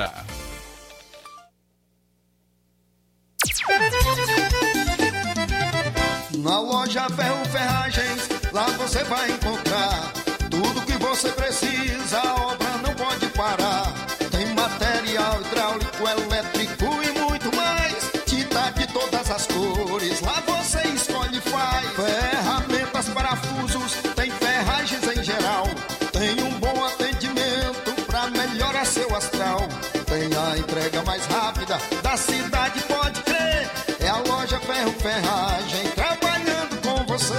Na loja Ferro Ferragens, lá você vai encontrar tudo que você precisa, a obra não pode parar. Tem material hidráulico, elétrico e muito mais, tinta de todas as cores, lá você escolhe e faz. Ferramentas, parafusos, tem ferragens em geral, tem um bom atendimento pra melhorar seu astral. Tem a entrega mais rápida da cidade, pode crer, é a loja Ferro Ferragem trabalhando com você.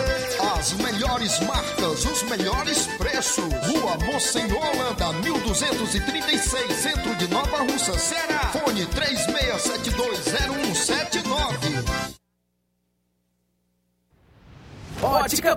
As melhores marcas, os melhores preços. Rua Mocem Holanda, mil duzentos e trinta e seis, centro de Nova Russa, Ceará. Fone três seis sete dois zero um sete nove. Ótica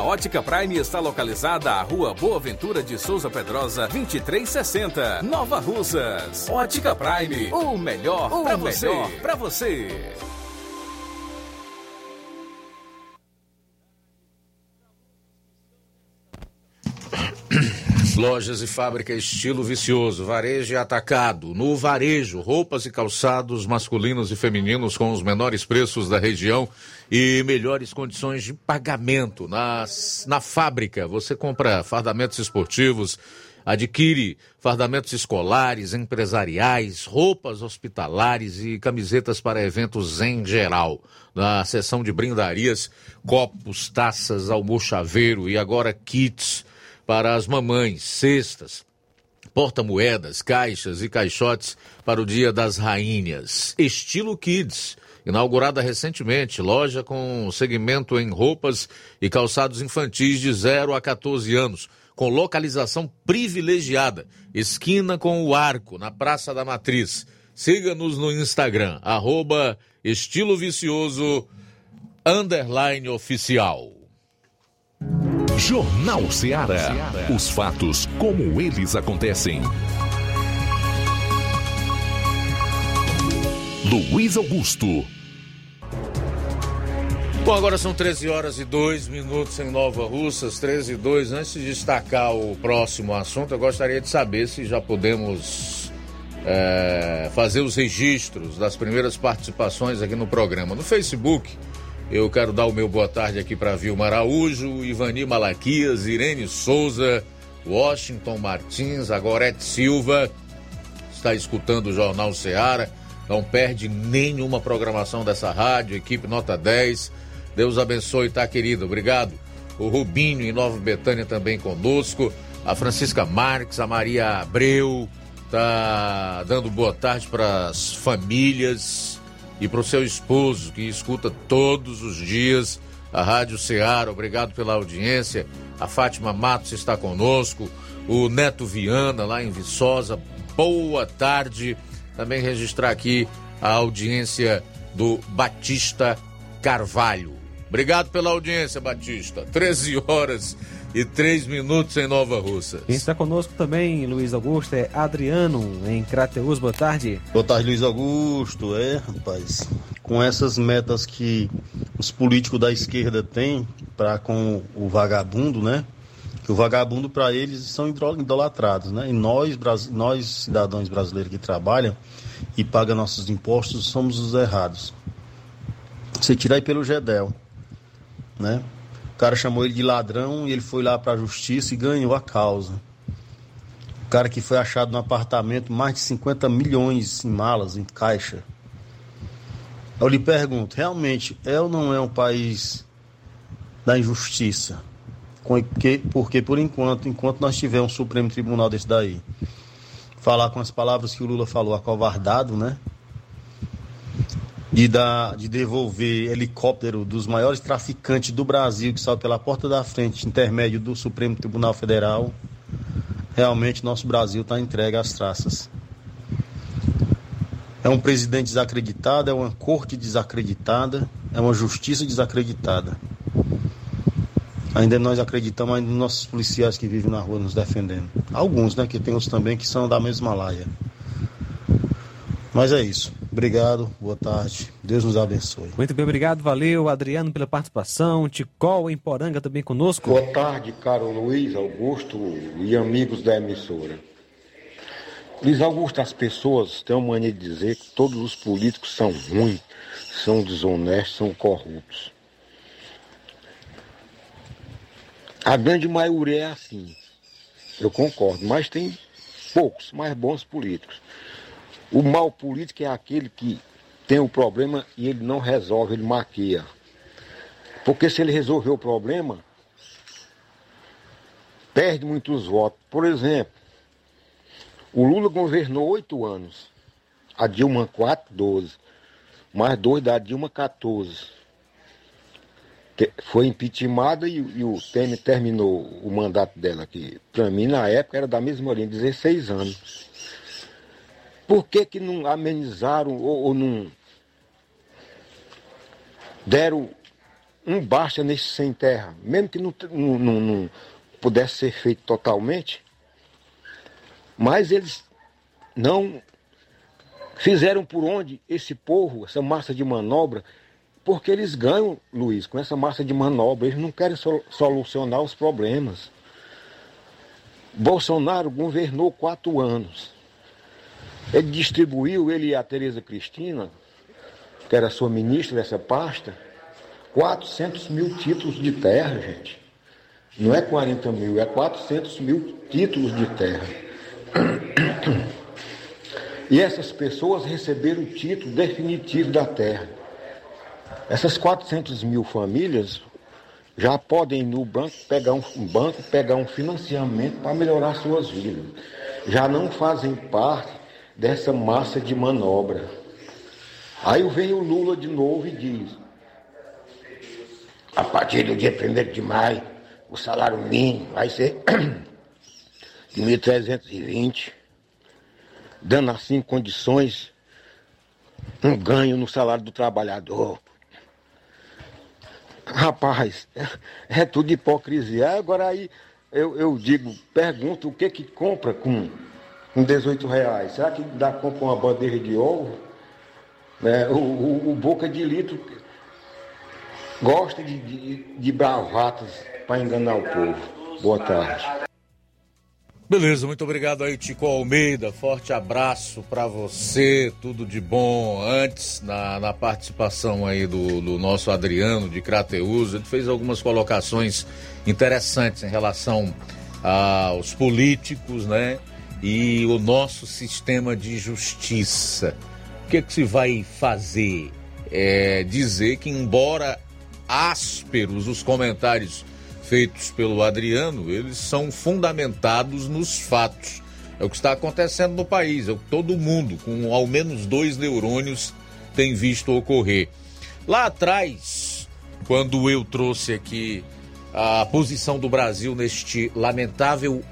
Ótica Prime está localizada à Rua Boa Ventura de Souza Pedrosa, vinte e três sessenta, Nova Russas. Ótica Prime, o melhor para você. Pra você. Lojas e fábrica estilo vicioso, varejo e atacado. No varejo, roupas e calçados masculinos e femininos com os menores preços da região e melhores condições de pagamento. Nas, na fábrica, você compra fardamentos esportivos, adquire fardamentos escolares, empresariais, roupas hospitalares e camisetas para eventos em geral. Na seção de brindarias, copos, taças, almochaveiro e agora kits para as mamães, cestas, porta-moedas, caixas e caixotes para o Dia das Rainhas. Estilo Kids, inaugurada recentemente, loja com segmento em roupas e calçados infantis de zero a quatorze anos, com localização privilegiada, esquina com o Arco, na Praça da Matriz. Siga-nos no Instagram, arroba estilo vicioso, underline oficial. Jornal Seara. Os fatos como eles acontecem. Luiz Augusto. Bom, agora são treze horas e dois minutos em Nova Russas, treze e dois. Antes de destacar o próximo assunto, eu gostaria de saber se já podemos é, fazer os registros das primeiras participações aqui no programa. No Facebook, eu quero dar o meu boa tarde aqui para Vilma Araújo, Ivani Malaquias, Irene Souza, Washington Martins, Agorete Silva. Está escutando o Jornal Seara, não perde nenhuma programação dessa rádio, equipe nota dez. Deus abençoe, tá, querido? Obrigado. O Rubinho em Nova Betânia também conosco, a Francisca Marques, a Maria Abreu, tá dando boa tarde para as famílias e para o seu esposo, que escuta todos os dias a Rádio Ceará. Obrigado pela audiência. A Fátima Matos está conosco, o Neto Viana lá em Viçosa, boa tarde. Também registrar aqui a audiência do Batista Carvalho. Obrigado pela audiência, Batista. treze horas e três minutos em Nova Russa. Quem está conosco também, Luiz Augusto, é Adriano, em Crateús. Boa tarde. Boa tarde, Luiz Augusto. É, rapaz, com essas metas que os políticos da esquerda têm para com o vagabundo, né? Que o vagabundo, para eles, são idolatrados, né? E nós, nós, cidadãos brasileiros que trabalham e pagam nossos impostos, somos os errados. Você tira aí pelo Gedel, né? O cara chamou ele de ladrão e ele foi lá para a justiça e ganhou a causa. O cara que foi achado no apartamento, mais de cinquenta milhões em malas, em caixa. Eu lhe pergunto, realmente é ou não é um país da injustiça? Porque, porque por enquanto, enquanto nós tivermos um Supremo Tribunal desse daí, falar com as palavras que o Lula falou, acovardado, né? De, dar, de devolver helicóptero dos maiores traficantes do Brasil, que saiu pela porta da frente, intermédio do Supremo Tribunal Federal, realmente nosso Brasil está entregue às traças. É um presidente desacreditado, é uma corte desacreditada, é uma justiça desacreditada. Ainda nós acreditamos ainda nos nossos policiais que vivem na rua nos defendendo. Alguns, né, que tem os também que são da mesma laia. Mas é isso. Obrigado, boa tarde. Deus nos abençoe. Muito bem, obrigado. Valeu, Adriano, pela participação. Ticol, em Poranga, também conosco. Boa tarde, caro Luiz Augusto e amigos da emissora. Luiz Augusto, as pessoas têm a mania de dizer que todos os políticos são ruins, são desonestos, são corruptos. A grande maioria é assim. Eu concordo, mas tem poucos, mais bons políticos. O mal político é aquele que tem um problema e ele não resolve, ele maquia. Porque se ele resolver o problema, perde muitos votos. Por exemplo, o Lula governou oito anos, a Dilma quatro, doze, mais dois da Dilma, quatorze. Foi impeachmentada e, e o Temer terminou o mandato dela, que para mim na época era da mesma linha, dezesseis anos. Por que que não amenizaram ou, ou não deram um basta nesse sem terra? Mesmo que não, não, não, não pudesse ser feito totalmente, mas eles não fizeram por onde esse povo, essa massa de manobra, porque eles ganham, Luiz, com essa massa de manobra, eles não querem solucionar os problemas. Bolsonaro governou quatro anos. Ele distribuiu, ele e a Tereza Cristina, que era sua ministra dessa pasta, quatrocentos mil títulos de terra, gente. Não é quarenta mil, é quatrocentos mil títulos de terra. E essas pessoas receberam o título definitivo da terra. Essas quatrocentas mil famílias já podem ir no banco, pegar um, um banco, pegar um financiamento para melhorar suas vidas. Já não fazem parte dessa massa de manobra. Aí vem o Lula de novo e diz: a partir do dia primeiro de maio, o salário mínimo vai ser de mil trezentos e vinte, dando assim condições, um ganho no salário do trabalhador. Rapaz, é tudo hipocrisia. Agora aí eu, eu digo, pergunto, o que que compra com com dezoito reais, será que dá compra uma bandeja de ovo? É, o, o, o boca de litro gosta de, de, de bravatas para enganar o povo. Boa tarde. Beleza, muito obrigado aí, Tico Almeida, forte abraço para você, tudo de bom. Antes, na, na participação aí do, do nosso Adriano de Crateús, ele fez algumas colocações interessantes em relação aos políticos, né? E o nosso sistema de justiça. O que é que se vai fazer? É dizer que, embora ásperos os comentários feitos pelo Adriano, eles são fundamentados nos fatos. É o que está acontecendo no país, é o que todo mundo, com ao menos dois neurônios, tem visto ocorrer. Lá atrás, quando eu trouxe aqui a posição do Brasil neste lamentável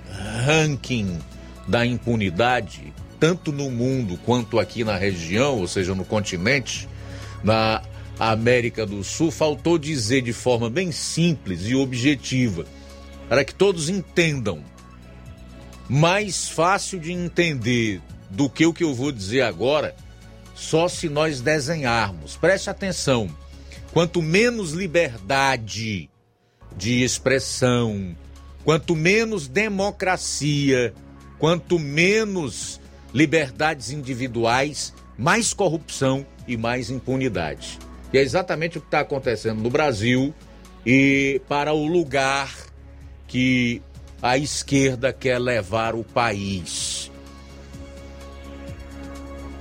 ranking da impunidade, tanto no mundo quanto aqui na região, ou seja, no continente, na América do Sul, faltou dizer de forma bem simples e objetiva, para que todos entendam. Mais fácil de entender do que o que eu vou dizer agora, só se nós desenharmos. Preste atenção, quanto menos liberdade de expressão, quanto menos democracia, quanto menos liberdades individuais, mais corrupção e mais impunidade. E é exatamente o que está acontecendo no Brasil e para o lugar que a esquerda quer levar o país.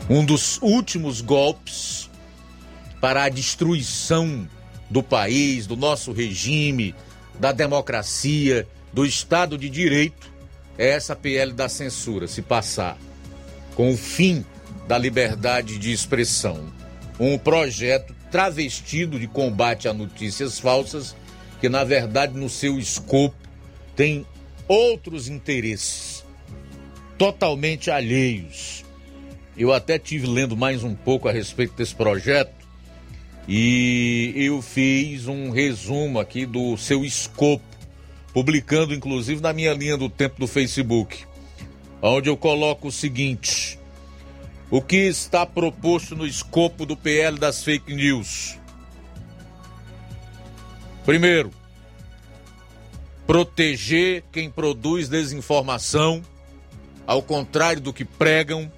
Um dos últimos golpes para a destruição do país, do nosso regime, da democracia, do Estado de Direito, é essa P L da censura, se passar, com o fim da liberdade de expressão. Um projeto travestido de combate a notícias falsas, que na verdade no seu escopo tem outros interesses totalmente alheios. Eu até tive lendo mais um pouco a respeito desse projeto e eu fiz um resumo aqui do seu escopo, publicando inclusive na minha linha do tempo do Facebook, onde eu coloco o seguinte: o que está proposto no escopo do P L das fake news? Primeiro, proteger quem produz desinformação, ao contrário do que pregam.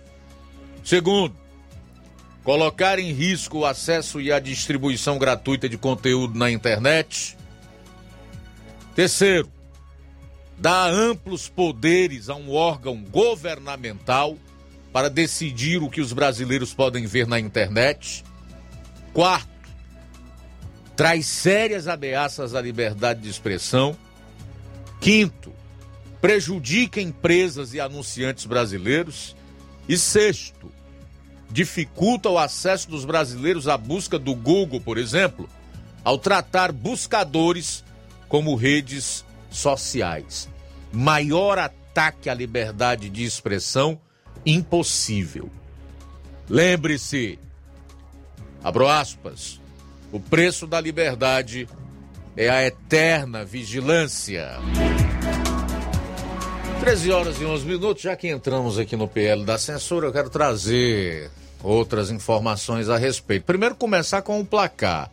Segundo, colocar em risco o acesso e a distribuição gratuita de conteúdo na internet. Terceiro, dar amplos poderes a um órgão governamental para decidir o que os brasileiros podem ver na internet. Quarto, traz sérias ameaças à liberdade de expressão. Quinto, prejudica empresas e anunciantes brasileiros. E sexto, dificulta o acesso dos brasileiros à busca do Google, por exemplo, ao tratar buscadores como redes sociais. Maior ataque à liberdade de expressão impossível. Lembre-se, abro aspas, o preço da liberdade é a eterna vigilância. treze horas e onze minutos, já que entramos aqui no P L da censura, eu quero trazer outras informações a respeito. Primeiro, começar com o placar.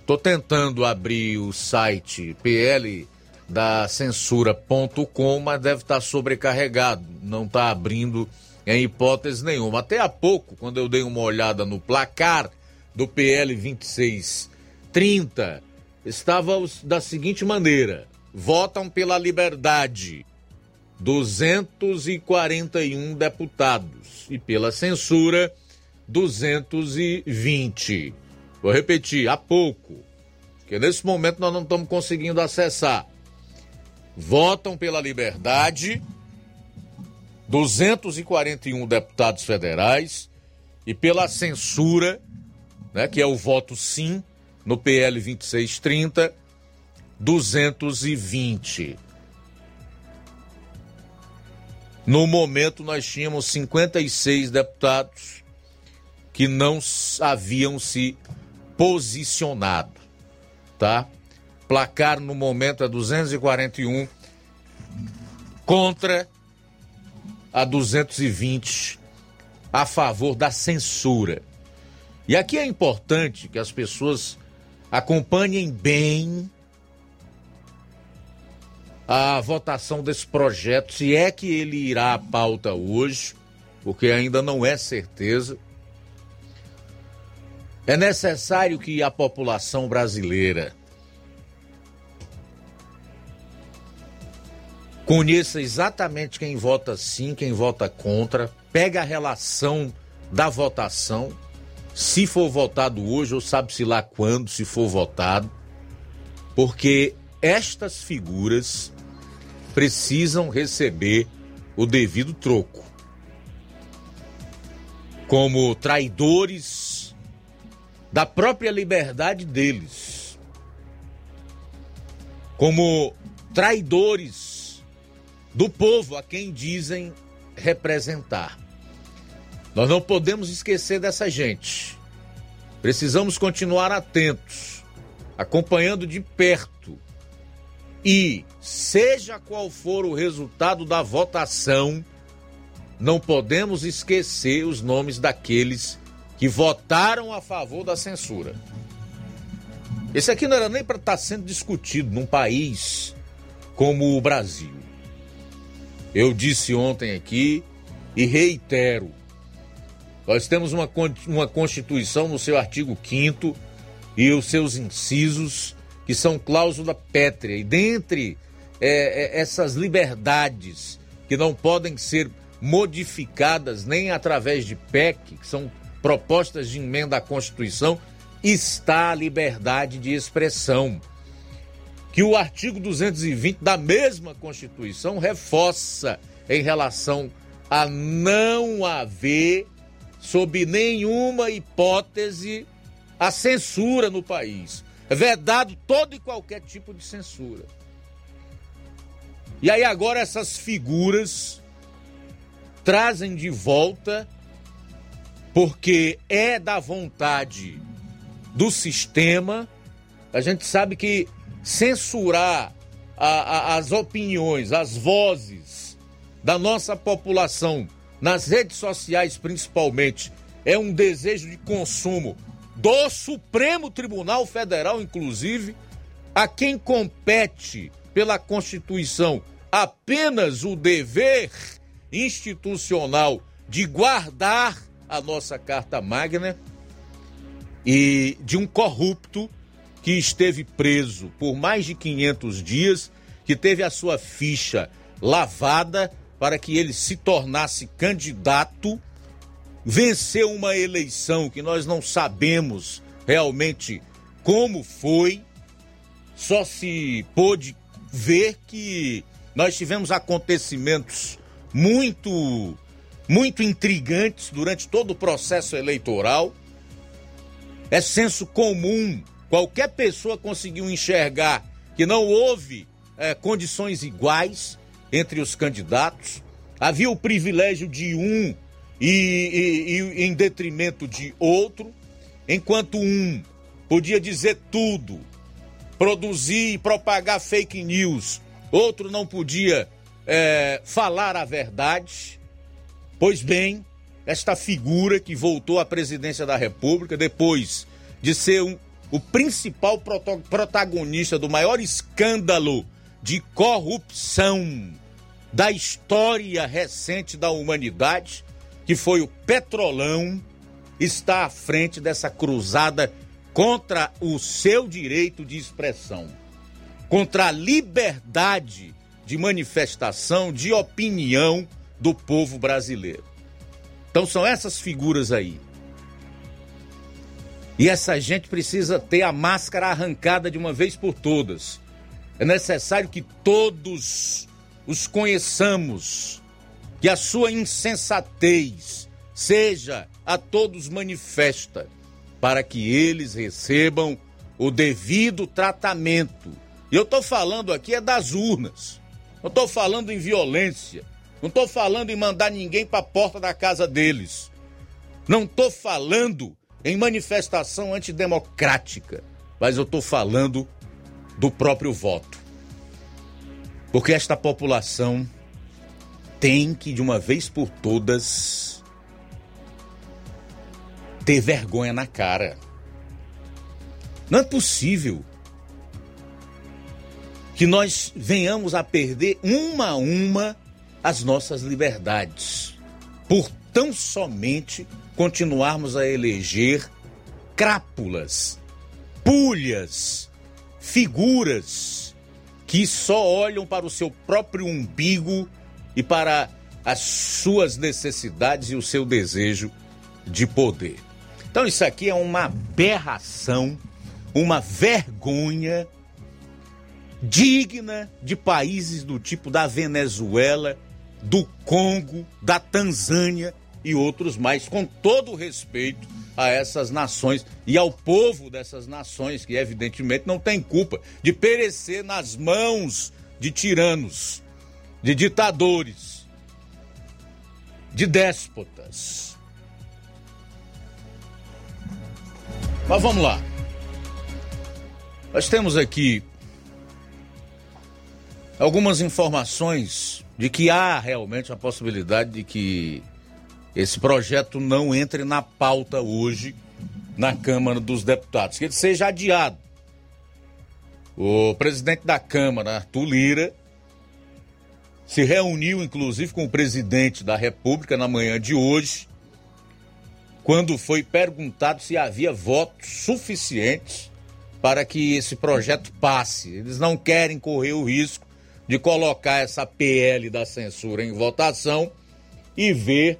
Estou tentando abrir o site p l da censura ponto com, mas deve estar sobrecarregado, não está abrindo em hipótese nenhuma. Até há pouco, quando eu dei uma olhada no placar do P L vinte e seis trinta, estava da seguinte maneira: votam pela liberdade duzentos e quarenta e um deputados e pela censura duzentos e vinte. Vou repetir, há pouco, porque nesse momento nós não estamos conseguindo acessar. Votam pela liberdade duzentos e quarenta e um deputados federais e pela censura, né, que é o voto sim, no P L vinte e seis trinta, duzentos e vinte. No momento, nós tínhamos cinquenta e seis deputados que não haviam se posicionado, tá? Placar no momento é duzentos e quarenta e um contra a duzentos e vinte a favor da censura. E aqui é importante que as pessoas acompanhem bem a votação desse projeto, se é que ele irá à pauta hoje, porque ainda não é certeza. É necessário que a população brasileira conheça exatamente quem vota sim, quem vota contra, pegue a relação da votação, se for votado hoje ou sabe-se lá quando, se for votado, porque estas figuras precisam receber o devido troco. Como traidores da própria liberdade deles. Como traidores do povo a quem dizem representar. Nós não podemos esquecer dessa gente. Precisamos continuar atentos, acompanhando de perto. E, seja qual for o resultado da votação, não podemos esquecer os nomes daqueles que votaram a favor da censura. Esse aqui não era nem para estar sendo discutido num país como o Brasil. Eu disse ontem aqui e reitero. Nós temos uma, uma Constituição no seu artigo quinto e os seus incisos, que são cláusula pétrea. E dentre é, é, essas liberdades que não podem ser modificadas nem através de P E C, que são propostas de emenda à Constituição, está a liberdade de expressão, que o artigo duzentos e vinte da mesma Constituição reforça em relação a não haver, sob nenhuma hipótese, a censura no país. É vedado todo e qualquer tipo de censura. E aí agora essas figuras trazem de volta, porque é da vontade do sistema. A gente sabe que censurar a, a, as opiniões, as vozes da nossa população, nas redes sociais principalmente, é um desejo de consumo do Supremo Tribunal Federal, inclusive, a quem compete pela Constituição apenas o dever institucional de guardar a nossa Carta Magna, e de um corrupto que esteve preso por mais de quinhentos dias, que teve a sua ficha lavada para que ele se tornasse candidato, venceu uma eleição que nós não sabemos realmente como foi, só se pôde ver que nós tivemos acontecimentos muito, muito intrigantes durante todo o processo eleitoral. É senso comum, qualquer pessoa conseguiu enxergar que não houve é, condições iguais entre os candidatos, havia o privilégio de um e, e, e em detrimento de outro. Enquanto um podia dizer tudo, produzir e propagar fake news, outro não podia é, falar a verdade. Pois bem, esta figura que voltou à presidência da República depois de ser um, o principal proto- protagonista do maior escândalo de corrupção da história recente da humanidade, que foi o Petrolão, está à frente dessa cruzada contra o seu direito de expressão, contra a liberdade de manifestação, de opinião do povo brasileiro. Então são essas figuras aí. E essa gente precisa ter a máscara arrancada de uma vez por todas. É necessário que todos os conheçamos, que a sua insensatez seja a todos manifesta, para que eles recebam o devido tratamento. E eu estou falando aqui é das urnas. Não estou falando em violência. Não estou falando em mandar ninguém para a porta da casa deles. Não estou falando em manifestação antidemocrática. Mas eu estou falando do próprio voto, porque esta população tem que, de uma vez por todas, ter vergonha na cara. Não é possível que nós venhamos a perder uma a uma as nossas liberdades, por tão somente continuarmos a eleger crápulas, pulhas, figuras que só olham para o seu próprio umbigo e para as suas necessidades e o seu desejo de poder. Então isso aqui é uma aberração, uma vergonha digna de países do tipo da Venezuela do Congo, da Tanzânia e outros mais, com todo o respeito a essas nações e ao povo dessas nações, que evidentemente não tem culpa de perecer nas mãos de tiranos, de ditadores, de déspotas. Mas vamos lá. Nós temos aqui algumas informações de que há realmente a possibilidade de que esse projeto não entre na pauta hoje na Câmara dos Deputados, que ele seja adiado. O presidente da Câmara, Arthur Lira, se reuniu inclusive com o presidente da República na manhã de hoje, quando foi perguntado se havia votos suficientes para que esse projeto passe. Eles não querem correr o risco de colocar essa P L da censura em votação e ver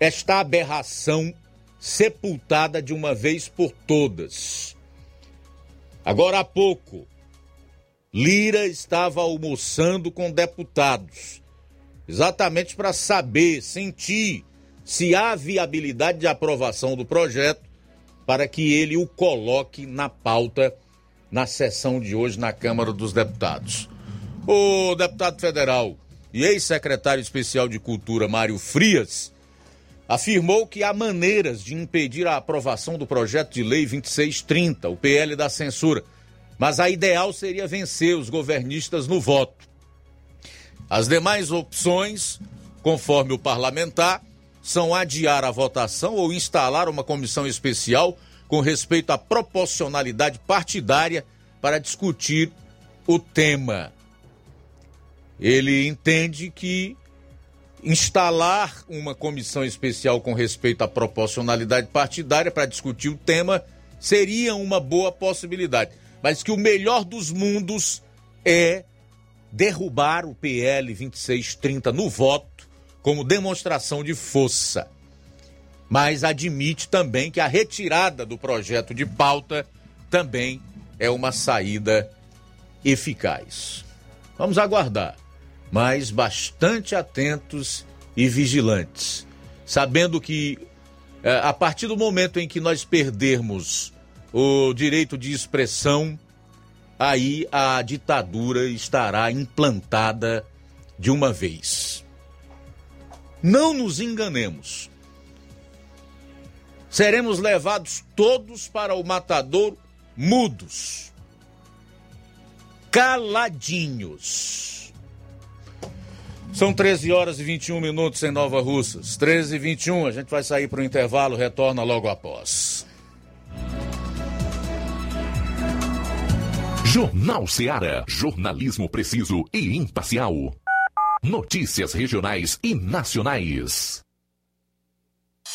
esta aberração sepultada de uma vez por todas. Agora há pouco, Lira estava almoçando com deputados, exatamente para saber, sentir se há viabilidade de aprovação do projeto para que ele o coloque na pauta na sessão de hoje na Câmara dos Deputados. O deputado federal e ex-secretário especial de Cultura, Mário Frias, afirmou que há maneiras de impedir a aprovação do projeto de lei vinte e seis trinta, o P L da censura, mas a ideal seria vencer os governistas no voto. As demais opções, conforme o parlamentar, são adiar a votação ou instalar uma comissão especial com respeito à proporcionalidade partidária para discutir o tema. Ele entende que instalar uma comissão especial com respeito à proporcionalidade partidária para discutir o tema seria uma boa possibilidade, mas que o melhor dos mundos é derrubar o P L vinte e seis trinta no voto, como demonstração de força, mas admite também que a retirada do projeto de pauta também é uma saída eficaz. Vamos aguardar, mas bastante atentos e vigilantes, sabendo que a partir do momento em que nós perdermos o direito de expressão, aí a ditadura estará implantada de uma vez. Não nos enganemos. Seremos levados todos para o matadouro mudos, caladinhos. São treze horas e vinte e um minutos em Nova Russas. treze e vinte e um, a gente vai sair para o intervalo, retorna logo após. Jornal Seara, jornalismo preciso e imparcial. Notícias regionais e nacionais.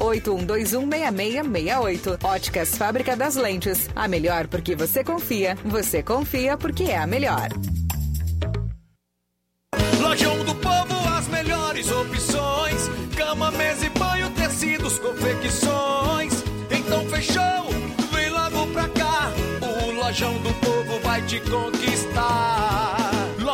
oito um dois um seis seis seis oito. Óticas Fábrica das Lentes. A melhor porque você confia. Você confia porque é a melhor. Lojão do Povo, as melhores opções. Cama, mesa e banho, tecidos, confecções. Então fechou, vem logo pra cá. O Lojão do Povo vai te conquistar.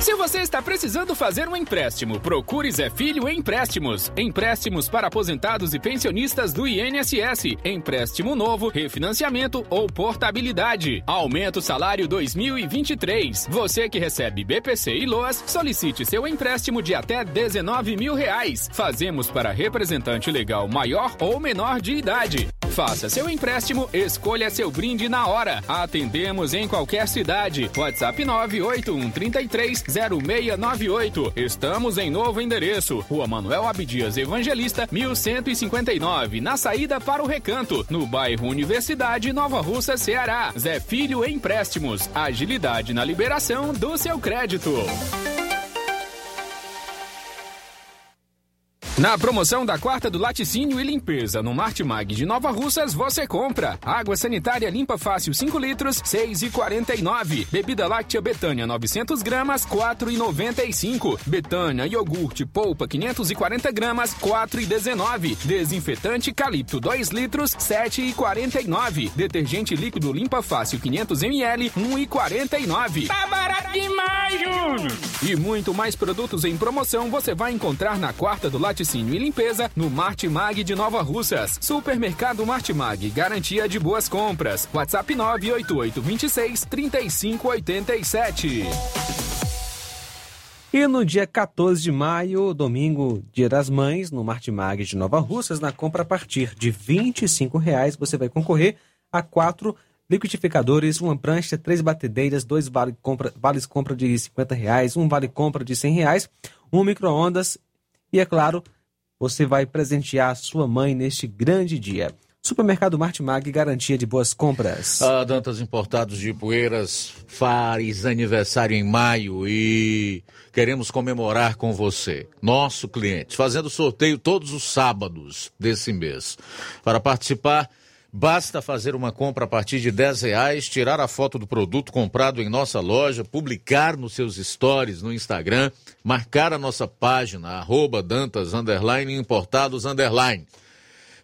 Se você está precisando fazer um empréstimo, procure Zé Filho Empréstimos. Empréstimos para aposentados e pensionistas do I N S S. Empréstimo novo, refinanciamento ou portabilidade. Aumenta o salário dois mil e vinte e três. Você que recebe B P C e L O A S, solicite seu empréstimo de até dezenove mil reais. Fazemos para representante legal maior ou menor de idade. Faça seu empréstimo, escolha seu brinde na hora. Atendemos em qualquer cidade. WhatsApp nove oito um três três zero seis nove oito. Estamos em novo endereço. Rua Manuel Abdias Evangelista, mil cento e cinquenta e nove, na saída para o Recanto, no bairro Universidade, Nova Russa, Ceará. Zé Filho Empréstimos. Agilidade na liberação do seu crédito. Na promoção da quarta do laticínio e limpeza no Martimag de Nova Russas, você compra água sanitária limpa fácil cinco litros, seis reais e quarenta e nove centavos. Bebida láctea Betânia novecentos gramas, quatro reais e noventa e cinco centavos. Betânia iogurte polpa quinhentos e quarenta gramas, quatro reais e dezenove centavos. Desinfetante Calipto dois litros, sete reais e quarenta e nove centavos. Detergente líquido limpa fácil quinhentos mililitros, um real e quarenta e nove centavos. Tá barato demais, Júnior! E muito mais produtos em promoção você vai encontrar na quarta do laticínio e limpeza no Martimag de Nova Russas. Supermercado Martimag, garantia de boas compras. WhatsApp nove oito oito dois seis três cinco oito sete. E no dia quatorze de maio, domingo, Dia das Mães, no Martimag de Nova Russas, na compra a partir de vinte e cinco reais, você vai concorrer a quatro liquidificadores, uma prancha, três batedeiras, dois vale compra, vales compra de cinquenta reais, um vale compra de cem reais, um micro-ondas. E, é claro, você vai presentear a sua mãe neste grande dia. Supermercado Martimag, garantia de boas compras. Ah, Dantas Importados de Ipueiras faz aniversário em maio e queremos comemorar com você, nosso cliente, fazendo sorteio todos os sábados desse mês. Para participar, basta fazer uma compra a partir de dez reais, tirar a foto do produto comprado em nossa loja, publicar nos seus stories no Instagram, marcar a nossa página, arroba Dantas, underline, importados, underline.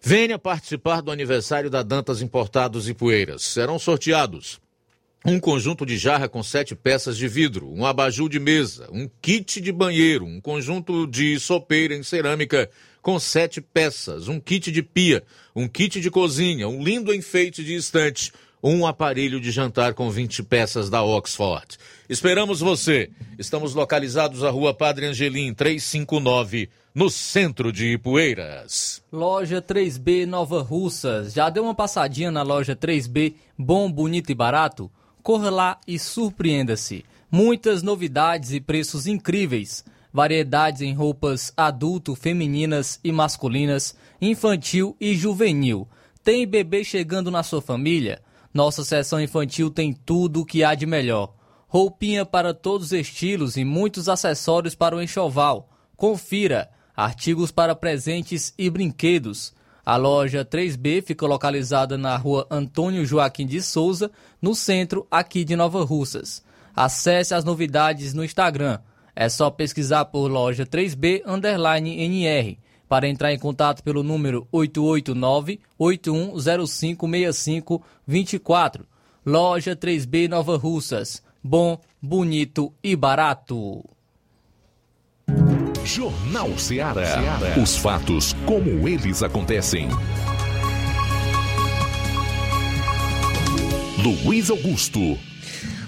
Venha participar do aniversário da Dantas Importados Ipueiras. Serão sorteados um conjunto de jarra com sete peças de vidro, um abajur de mesa, um kit de banheiro, um conjunto de sopeira em cerâmica com sete peças, um kit de pia, um kit de cozinha, um lindo enfeite de estante, um aparelho de jantar com vinte peças da Oxford. Esperamos você. Estamos localizados à Rua Padre Angelim, trezentos e cinquenta e nove, no centro de Ipueiras. Loja três B Nova Russas. Já deu uma passadinha na loja três B, bom, bonito e barato? Corra lá e surpreenda-se. Muitas novidades e preços incríveis. Variedades em roupas adulto, femininas e masculinas, infantil e juvenil. Tem bebê chegando na sua família? Nossa seção infantil tem tudo o que há de melhor. Roupinha para todos os estilos e muitos acessórios para o enxoval. Confira! Artigos para presentes e brinquedos. A loja três B fica localizada na Rua Antônio Joaquim de Souza, no centro aqui de Nova Russas. Acesse as novidades no Instagram. É só pesquisar por loja três B underline N R. Para entrar em contato pelo número oito oito nove, oito um zero cinco seis cinco dois quatro. Loja três B Nova Russas. Bom, bonito e barato. Jornal Seara. Os fatos como eles acontecem. Luiz Augusto.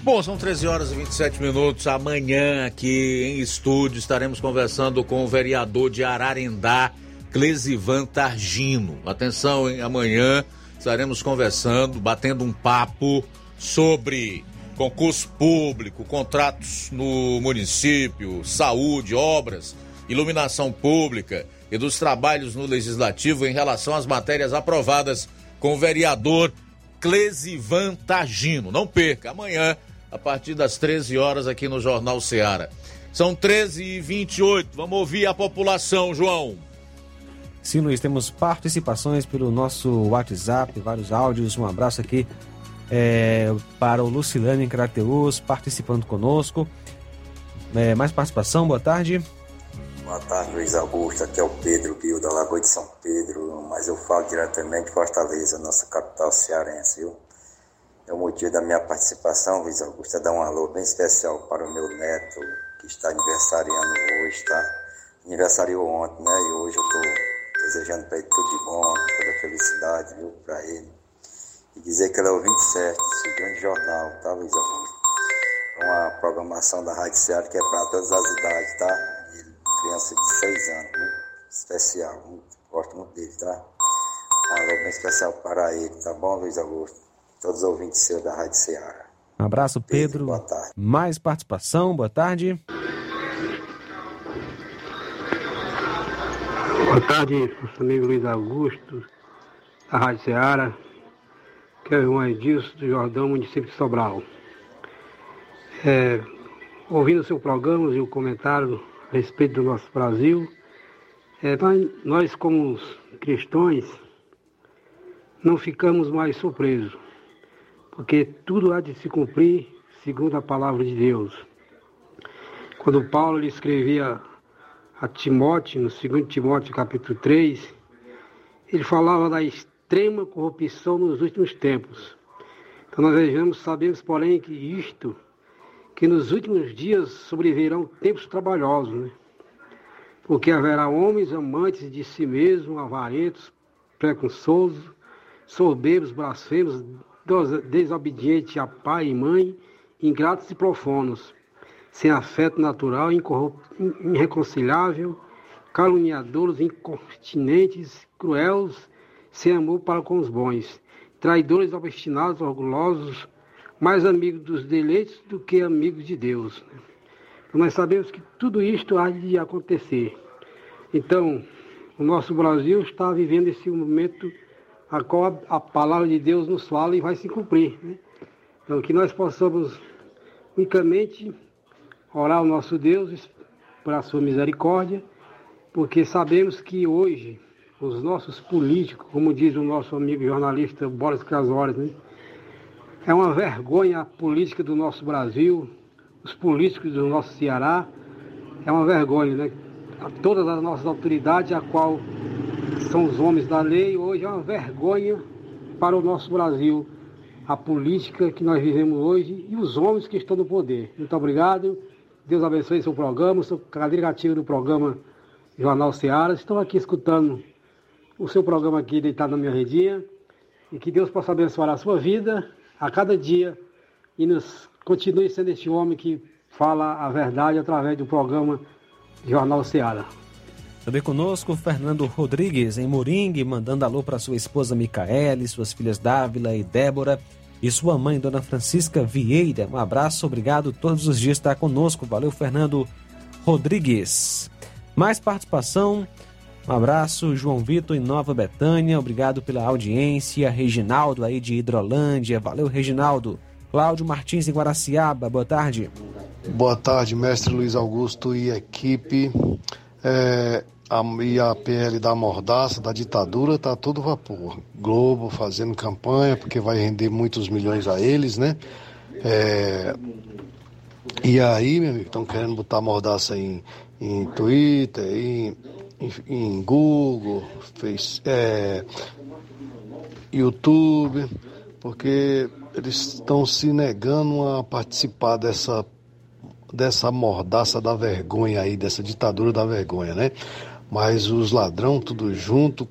Bom, são treze horas e vinte e sete minutos. Amanhã, aqui em estúdio, estaremos conversando com o vereador de Ararendá, Clesivan Targino. Atenção, hein? Amanhã estaremos conversando, batendo um papo sobre concurso público, contratos no município, saúde, obras, iluminação pública e dos trabalhos no Legislativo em relação às matérias aprovadas com o vereador Clesivan Targino. Não perca, amanhã, a partir das treze horas aqui no Jornal Seara. São treze e vinte e oito. Vamos ouvir a população, João. Sim, Luiz, temos participações pelo nosso WhatsApp, vários áudios. Um abraço aqui é, para o Lucilano em Crateús, participando conosco. É, mais participação, boa tarde. Boa tarde, Luiz Augusto. Aqui é o Pedro Pio da Lagoa de São Pedro, mas eu falo diretamente de Fortaleza, nossa capital cearense, viu? É o motivo da minha participação, Luiz Augusto, é dar um alô bem especial para o meu neto, que está aniversariando hoje, tá? Aniversariou ontem, né? E hoje eu estou desejando para ele tudo de bom, toda felicidade, viu? Para ele. E dizer que ele é o vinte e sete, esse grande jornal, tá, Luiz Augusto? É uma programação da Rádio Ceará que é para todas as idades, tá? Ele, criança de seis anos, viu? Especial, muito, gosto muito dele, tá? Um alô bem especial para ele, tá bom, Luiz Augusto? Todos os ouvintes seus da Rádio Ceará. Um abraço, Pedro. Pedro. Boa tarde. Mais participação, boa tarde. Boa tarde, nosso amigo Luiz Augusto, da Rádio Ceará. Que é o João Edilson do Jordão, município de Sobral. É, ouvindo o seu programa e o comentário a respeito do nosso Brasil, é, nós, como cristãos, não ficamos mais surpresos. Porque tudo há de se cumprir segundo a palavra de Deus. Quando Paulo lhe escrevia a Timóteo, no segundo Timóteo, capítulo três, ele falava da extrema corrupção nos últimos tempos. Então nós vejamos, sabemos, porém, que isto, que nos últimos dias sobrevirão tempos trabalhosos, né? Porque haverá homens amantes de si mesmos, avarentos, preconçosos, soberbos, blasfemos, desobediente a pai e mãe, ingratos e profanos, sem afeto natural, irreconciliável, caluniadores, incontinentes, cruéis, sem amor para com os bons, traidores, obstinados, orgulhosos, mais amigos dos deleites do que amigos de Deus. Nós sabemos que tudo isto há de acontecer. Então, o nosso Brasil está vivendo esse momento a qual a palavra de Deus nos fala e vai se cumprir, né? Então, que nós possamos unicamente orar ao nosso Deus por a sua misericórdia, porque sabemos que hoje os nossos políticos, como diz o nosso amigo jornalista Boris Casores, né? É uma vergonha a política do nosso Brasil, os políticos do nosso Ceará, é uma vergonha, né? A todas as nossas autoridades, a qual são os homens da lei, hoje é uma vergonha para o nosso Brasil, a política que nós vivemos hoje e os homens que estão no poder. Muito obrigado, Deus abençoe seu programa, sou cadeira ativa do programa Jornal Ceará, estou aqui escutando o seu programa aqui, deitado na minha redinha, e que Deus possa abençoar a sua vida a cada dia e nos continue sendo este homem que fala a verdade através do programa Jornal Ceará. Também conosco, Fernando Rodrigues, em Moringue, mandando alô para sua esposa Micaele, suas filhas Dávila e Débora e sua mãe, Dona Francisca Vieira. Um abraço, obrigado, todos os dias está conosco. Valeu, Fernando Rodrigues. Mais participação, um abraço, João Vitor, em Nova Betânia, obrigado pela audiência. Reginaldo, aí de Hidrolândia, valeu, Reginaldo. Cláudio Martins, em Guaraciaba, boa tarde. Boa tarde, mestre Luiz Augusto e equipe. É, a, e a P L da mordaça, da ditadura, tá todo vapor. Globo fazendo campanha, porque vai render muitos milhões a eles, né? É, e aí, meu amigo, estão querendo botar mordaça em, em Twitter, em, em, em Google, Face, é, YouTube, porque eles estão se negando a participar dessa dessa mordaça da vergonha aí, dessa ditadura da vergonha, né? Mas os ladrão tudo junto,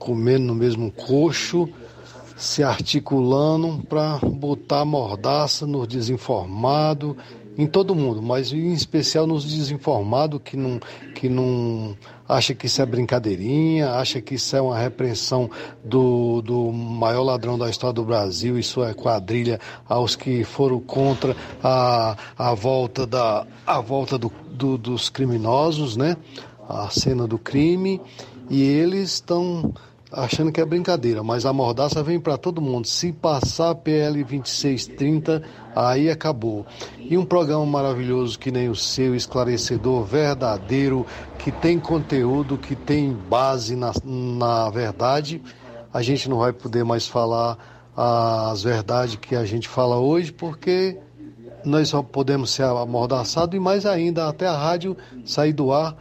comendo no mesmo coxo, se articulando para botar mordaça nos desinformados, em todo mundo, mas em especial nos desinformados que não, que não acha que isso é brincadeirinha, acha que isso é uma repreensão do, do maior ladrão da história do Brasil e sua quadrilha, aos que foram contra a, a volta, da, a volta do, do, dos criminosos, né? A cena do crime, e eles estão achando que é brincadeira, mas a mordaça vem para todo mundo. Se passar P L vinte e seis trinta, aí acabou. E um programa maravilhoso que nem o seu, esclarecedor, verdadeiro, que tem conteúdo, que tem base na, na verdade. A gente não vai poder mais falar as verdades que a gente fala hoje, porque nós só podemos ser amordaçados e mais ainda até a rádio sair do ar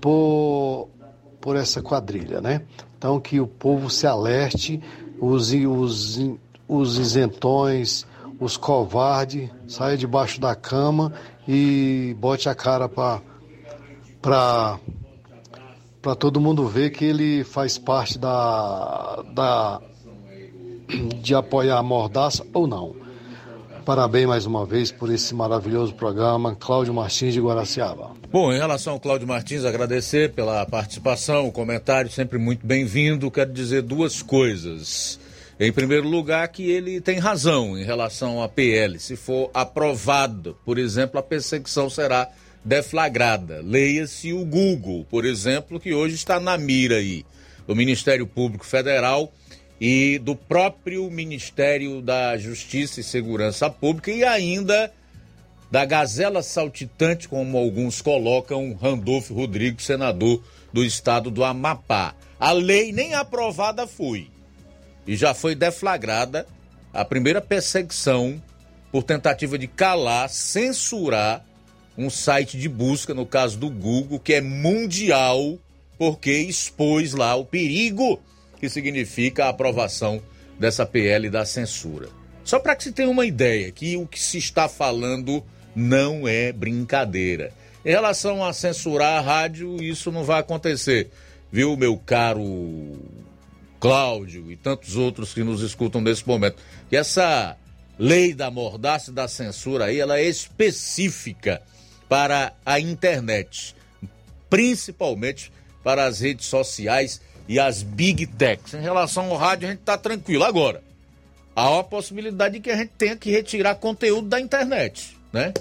por, por essa quadrilha, né? Então que o povo se alerte, os, os, os isentões, os covardes, saia debaixo da cama e bote a cara para para todo mundo ver que ele faz parte da, da, de apoiar a mordaça ou não. Parabéns mais uma vez por esse maravilhoso programa, Cláudio Martins de Guaraciaba. Bom, em relação ao Cláudio Martins, agradecer pela participação, o comentário sempre muito bem-vindo. Quero dizer duas coisas. Em primeiro lugar, que ele tem razão em relação à P L. Se for aprovado, por exemplo, a perseguição será deflagrada. Leia-se o Google, por exemplo, que hoje está na mira aí do Ministério Público Federal e do próprio Ministério da Justiça e Segurança Pública e ainda da gazela saltitante, como alguns colocam, Randolfe Rodrigues, senador do estado do Amapá. A lei nem aprovada foi e já foi deflagrada a primeira perseguição por tentativa de calar, censurar um site de busca, no caso do Google, que é mundial, porque expôs lá o perigo que significa a aprovação dessa P L da censura. Só para que se tenha uma ideia, que o que se está falando não é brincadeira. Em relação a censurar a rádio, isso não vai acontecer, viu, meu caro Cláudio e tantos outros que nos escutam nesse momento. E essa lei da mordaça e da censura aí, ela é específica para a internet, principalmente para as redes sociais e as big techs. Em relação ao rádio, a gente está tranquilo. Agora, há uma possibilidade de que a gente tenha que retirar conteúdo da internet, né?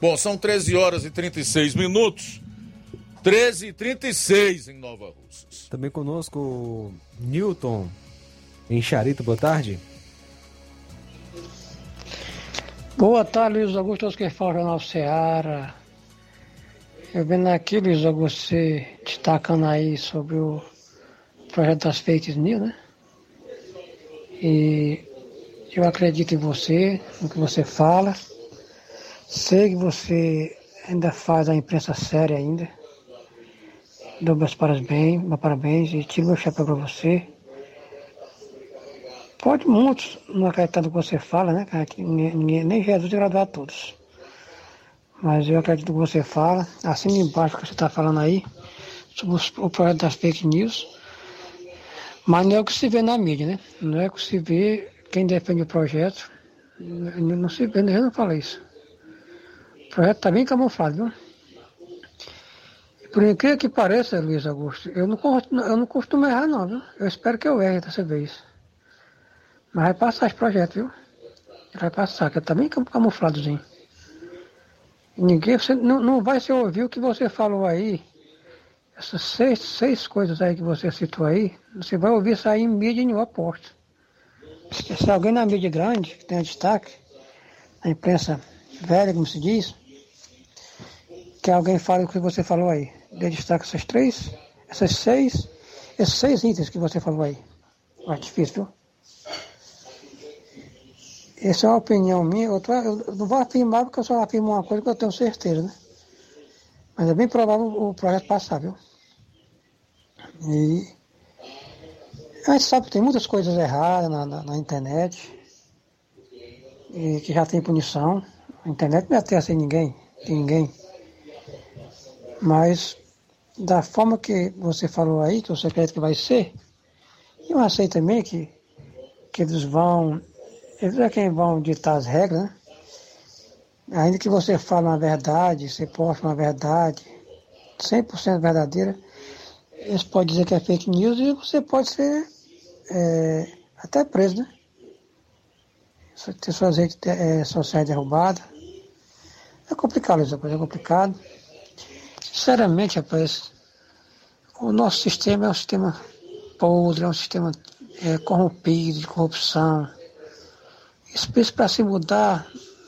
Bom, são treze horas e trinta e seis minutos. treze e trinta e seis em Nova Russas. Também conosco, Newton em Charito. Boa tarde. Boa tarde, Luiz Augusto. Os que falam Jornal Seara. Eu vendo aqui, Luiz Augusto, você destacando aí sobre o projeto das fake news, né? E eu acredito em você, no que você fala. Sei que você ainda faz a imprensa séria ainda. Dou meus parabéns, meus parabéns e tiro meu chapéu para você. Pode muitos não acreditar no que você fala, né, cara? Ninguém, nem Jesus agradou a todos. Mas eu acredito no que você fala. Assina embaixo o que você está falando aí sobre o projeto das fake news. Mas não é o que se vê na mídia, né? Não é o que se vê quem defende o projeto. Não se vê, eu não falo isso. O projeto está bem camuflado, viu? Por incrível que pareça, Luiz Augusto, eu não, eu não costumo errar, não, viu? Eu espero que eu erre dessa vez. Mas vai passar esse projeto, viu? Vai passar, que está bem camufladozinho. Ninguém, você, não, não vai se ouvir o que você falou aí. Essas seis, seis coisas aí que você citou aí, você vai ouvir sair em mídia em nenhuma porta. Se alguém na mídia grande, que tenha destaque, na imprensa velha, como se diz, que alguém fale o que você falou aí. Dê destaque essas três, essas seis, esses seis itens que você falou aí. É difícil, viu? Essa é uma opinião minha. Eu, tô, eu não vou afirmar porque eu só afirmo uma coisa que eu tenho certeza, né? Mas é bem provável o projeto passar, viu? E a gente sabe que tem muitas coisas erradas na, na, na internet e que já tem punição. A internet não é até sem ninguém, tem ninguém. Mas da forma que você falou aí, que você acredita que vai ser, eu achei também que, que eles vão, eles é quem vão ditar as regras, né? Ainda que você fale uma verdade, você posta uma verdade cem por cento verdadeira, eles podem dizer que é fake news e você pode ser é, até preso, né? Ter suas redes é, sociais derrubadas. É complicado isso, é complicado. Sinceramente, rapaz, o nosso sistema é um sistema podre, é um sistema é, corrompido, de corrupção. Isso para se mudar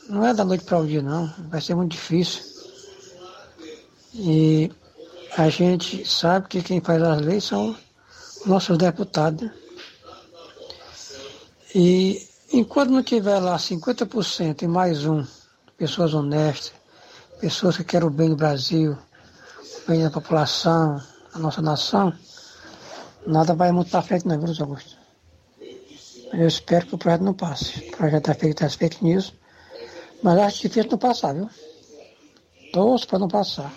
não é da noite para o dia, não. Vai ser muito difícil. E a gente sabe que quem faz as leis são os nossos deputados, né? E enquanto não tiver lá cinquenta por cento e mais um, pessoas honestas, pessoas que querem o bem do Brasil, o bem da população, da nossa nação, nada vai muito para frente, não é, Luiz Augusto? Eu espero que o projeto não passe. O projeto está feito, está fake news, mas acho difícil não passar, viu? Torço para não passar.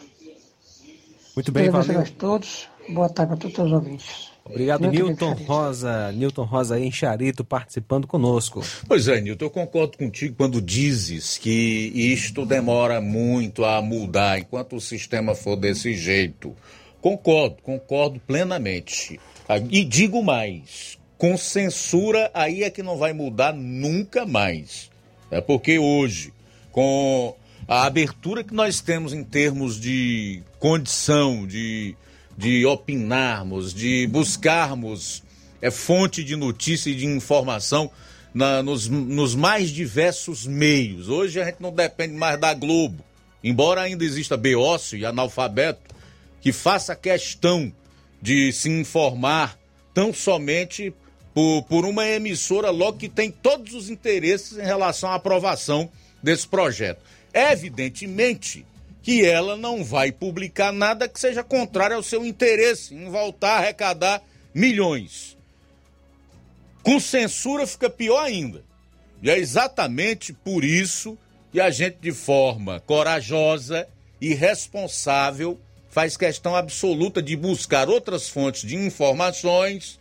Muito bem, valeu. Obrigado a todos. Boa tarde para todos os ouvintes. Obrigado, Newton Rosa. Newton Rosa em Charito participando conosco. Pois é, Newton, eu concordo contigo quando dizes que isto demora muito a mudar enquanto o sistema for desse jeito. Concordo, concordo plenamente. E digo mais, com censura aí é que não vai mudar nunca mais. É porque hoje, com a abertura que nós temos em termos de condição, de, de opinarmos, de buscarmos é, fonte de notícia e de informação na, nos, nos mais diversos meios. Hoje a gente não depende mais da Globo, embora ainda exista beócio e analfabeto que faça questão de se informar tão somente por, por uma emissora logo que tem todos os interesses em relação à aprovação desse projeto. Evidentemente que ela não vai publicar nada que seja contrário ao seu interesse em voltar a arrecadar milhões. Com censura fica pior ainda. E é exatamente por isso que a gente, de forma corajosa e responsável, faz questão absoluta de buscar outras fontes de informações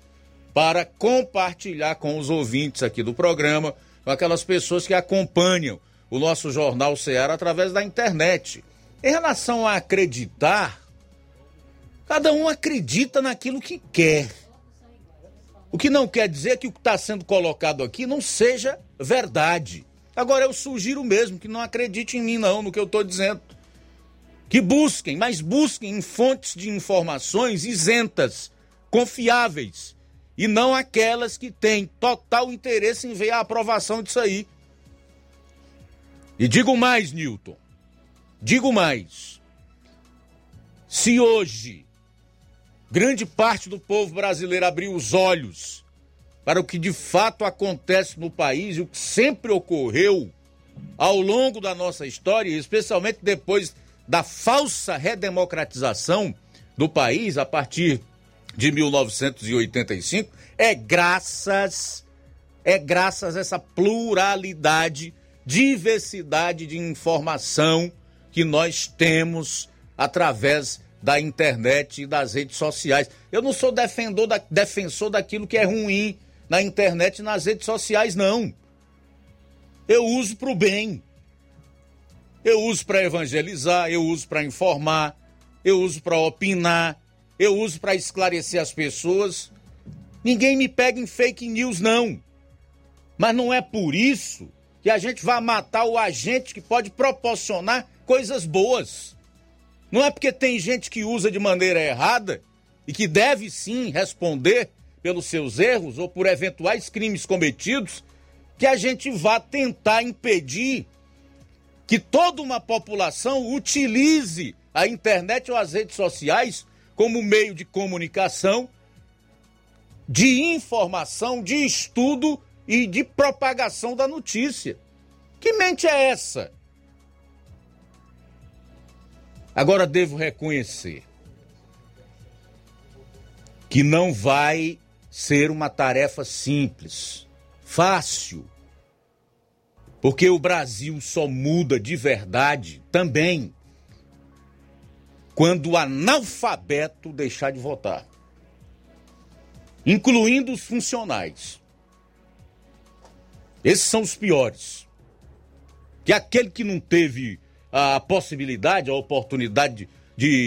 para compartilhar com os ouvintes aqui do programa, com aquelas pessoas que acompanham o nosso Jornal Seara através da internet. Em relação a acreditar, cada um acredita naquilo que quer. O que não quer dizer que o que está sendo colocado aqui não seja verdade. Agora, eu sugiro mesmo que não acredite em mim, não, no que eu estou dizendo. Que busquem, mas busquem em fontes de informações isentas, confiáveis, e não aquelas que têm total interesse em ver a aprovação disso aí. E digo mais, Newton, digo mais, se hoje grande parte do povo brasileiro abrir os olhos para o que de fato acontece no país e o que sempre ocorreu ao longo da nossa história, especialmente depois da falsa redemocratização do país a partir de mil novecentos e oitenta e cinco, é graças, é graças a essa pluralidade, diversidade de informação que nós temos através da internet e das redes sociais. Eu não sou defendor da, defensor daquilo que é ruim na internet e nas redes sociais, não. Eu uso para o bem. Eu uso para evangelizar, eu uso para informar, eu uso para opinar, eu uso para esclarecer as pessoas. Ninguém me pega em fake news, não. Mas não é por isso que a gente vai matar o agente que pode proporcionar coisas boas. Não é porque tem gente que usa de maneira errada e que deve sim responder pelos seus erros ou por eventuais crimes cometidos que a gente vá tentar impedir que toda uma população utilize a internet ou as redes sociais como meio de comunicação, de informação, de estudo e de propagação da notícia. Que mente é essa? Agora devo reconhecer que não vai ser uma tarefa simples, fácil, porque o Brasil só muda de verdade também quando o analfabeto deixar de votar, incluindo os funcionários. Esses são os piores. Que aquele que não teve a possibilidade, a oportunidade de,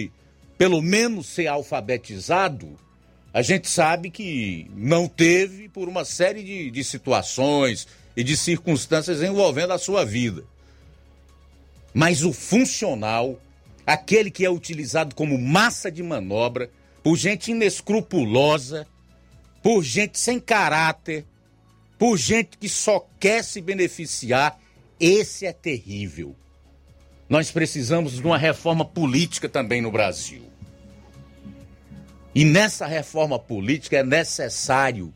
de pelo menos ser alfabetizado, a gente sabe que não teve por uma série de, de situações e de circunstâncias envolvendo a sua vida. Mas o funcional, aquele que é utilizado como massa de manobra por gente inescrupulosa, por gente sem caráter, por gente que só quer se beneficiar, esse é terrível. Nós precisamos de uma reforma política também no Brasil. E nessa reforma política é necessário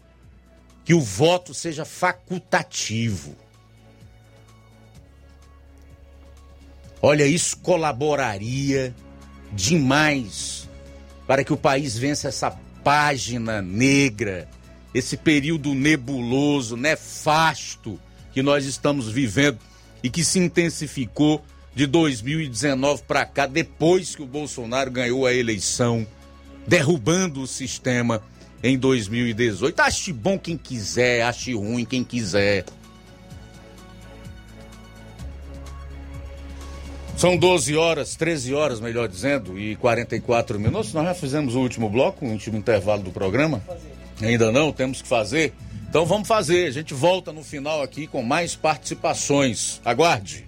que o voto seja facultativo. Olha, isso colaboraria demais para que o país vença essa página negra, esse período nebuloso, nefasto que nós estamos vivendo e que se intensificou de dois mil e dezenove para cá, depois que o Bolsonaro ganhou a eleição, derrubando o sistema em dois mil e dezoito. Ache bom quem quiser, ache ruim quem quiser. São doze horas, treze horas, melhor dizendo, e quarenta e quatro minutos. Nós já fizemos o último bloco, o último intervalo do programa. Ainda não, temos que fazer. Então vamos fazer. A gente volta no final aqui com mais participações. Aguarde.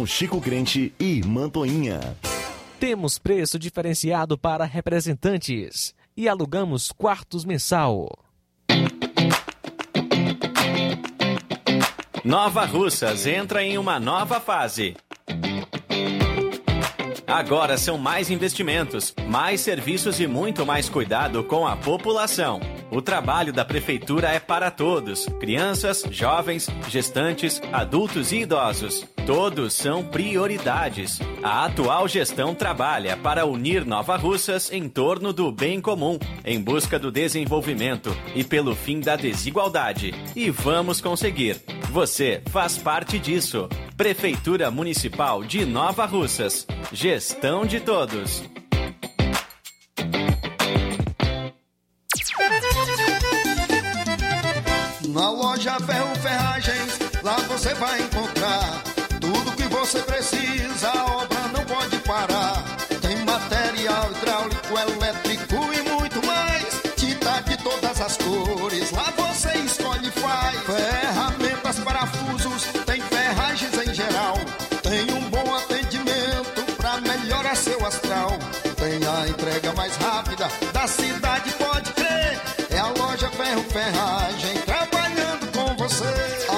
Chico Crente e Mantoinha. Temos preço diferenciado para representantes e alugamos quartos mensal. Nova Russas entra em uma nova fase. Agora são mais investimentos, mais serviços e muito mais cuidado com a população. O trabalho da Prefeitura é para todos, crianças, jovens, gestantes, adultos e idosos. Todos são prioridades. A atual gestão trabalha para unir Nova Russas em torno do bem comum, em busca do desenvolvimento e pelo fim da desigualdade. E vamos conseguir. Você faz parte disso. Prefeitura Municipal de Nova Russas. Gestão de todos. Na loja Ferro Ferragens, lá você vai encontrar tudo que você precisa, a obra não pode parar. Tem material hidráulico, elétrico e muito mais. Tinta de todas as cores, lá você escolhe e faz. Ferramentas, parafusos, tem ferragens em geral. Tem um bom atendimento pra melhorar seu astral. Tem a entrega mais rápida da cidade, pode crer. É a loja Ferro Ferragens.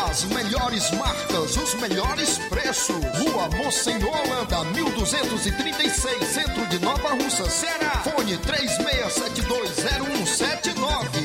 As melhores marcas, os melhores preços. Rua Monsenhor Holanda, mil duzentos e trinta e seis, centro de Nova Russa, Ceará. Fone três seis sete dois zero um sete nove.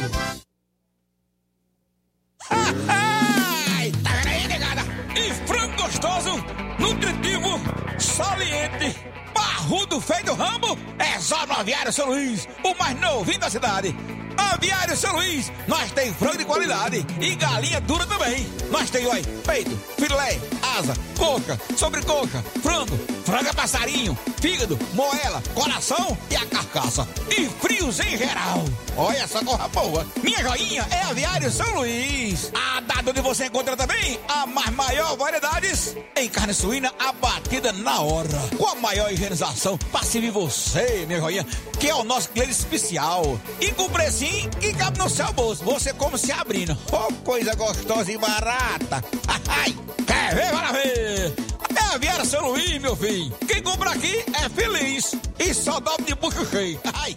Ah, ai, tá aí, negada. E frango gostoso, nutritivo, saliente, barrudo, feio do rambo. É só no Aviário São Luís, o mais novinho da cidade. Aviário São Luís, nós tem frango de qualidade e galinha dura também. Nós tem, olha, peito, filé, asa, coca, sobrecoca, frango, franga passarinho, fígado, moela, coração e a carcaça. E frios em geral. Olha essa corra boa. Minha joinha é Aviário São Luís. A dado onde você encontra também a mais maior variedades em carne suína abatida na hora. Com a maior higienização para servir você, minha joinha, que é o nosso cliente especial. E com precinho que cabe no seu bolso, você como se abrindo. Oh, coisa gostosa e barata. Ai, quer ver, para ver. É a Vieira São Luís, meu filho. Quem compra aqui é feliz e só dobra de bucho cheio. Ai.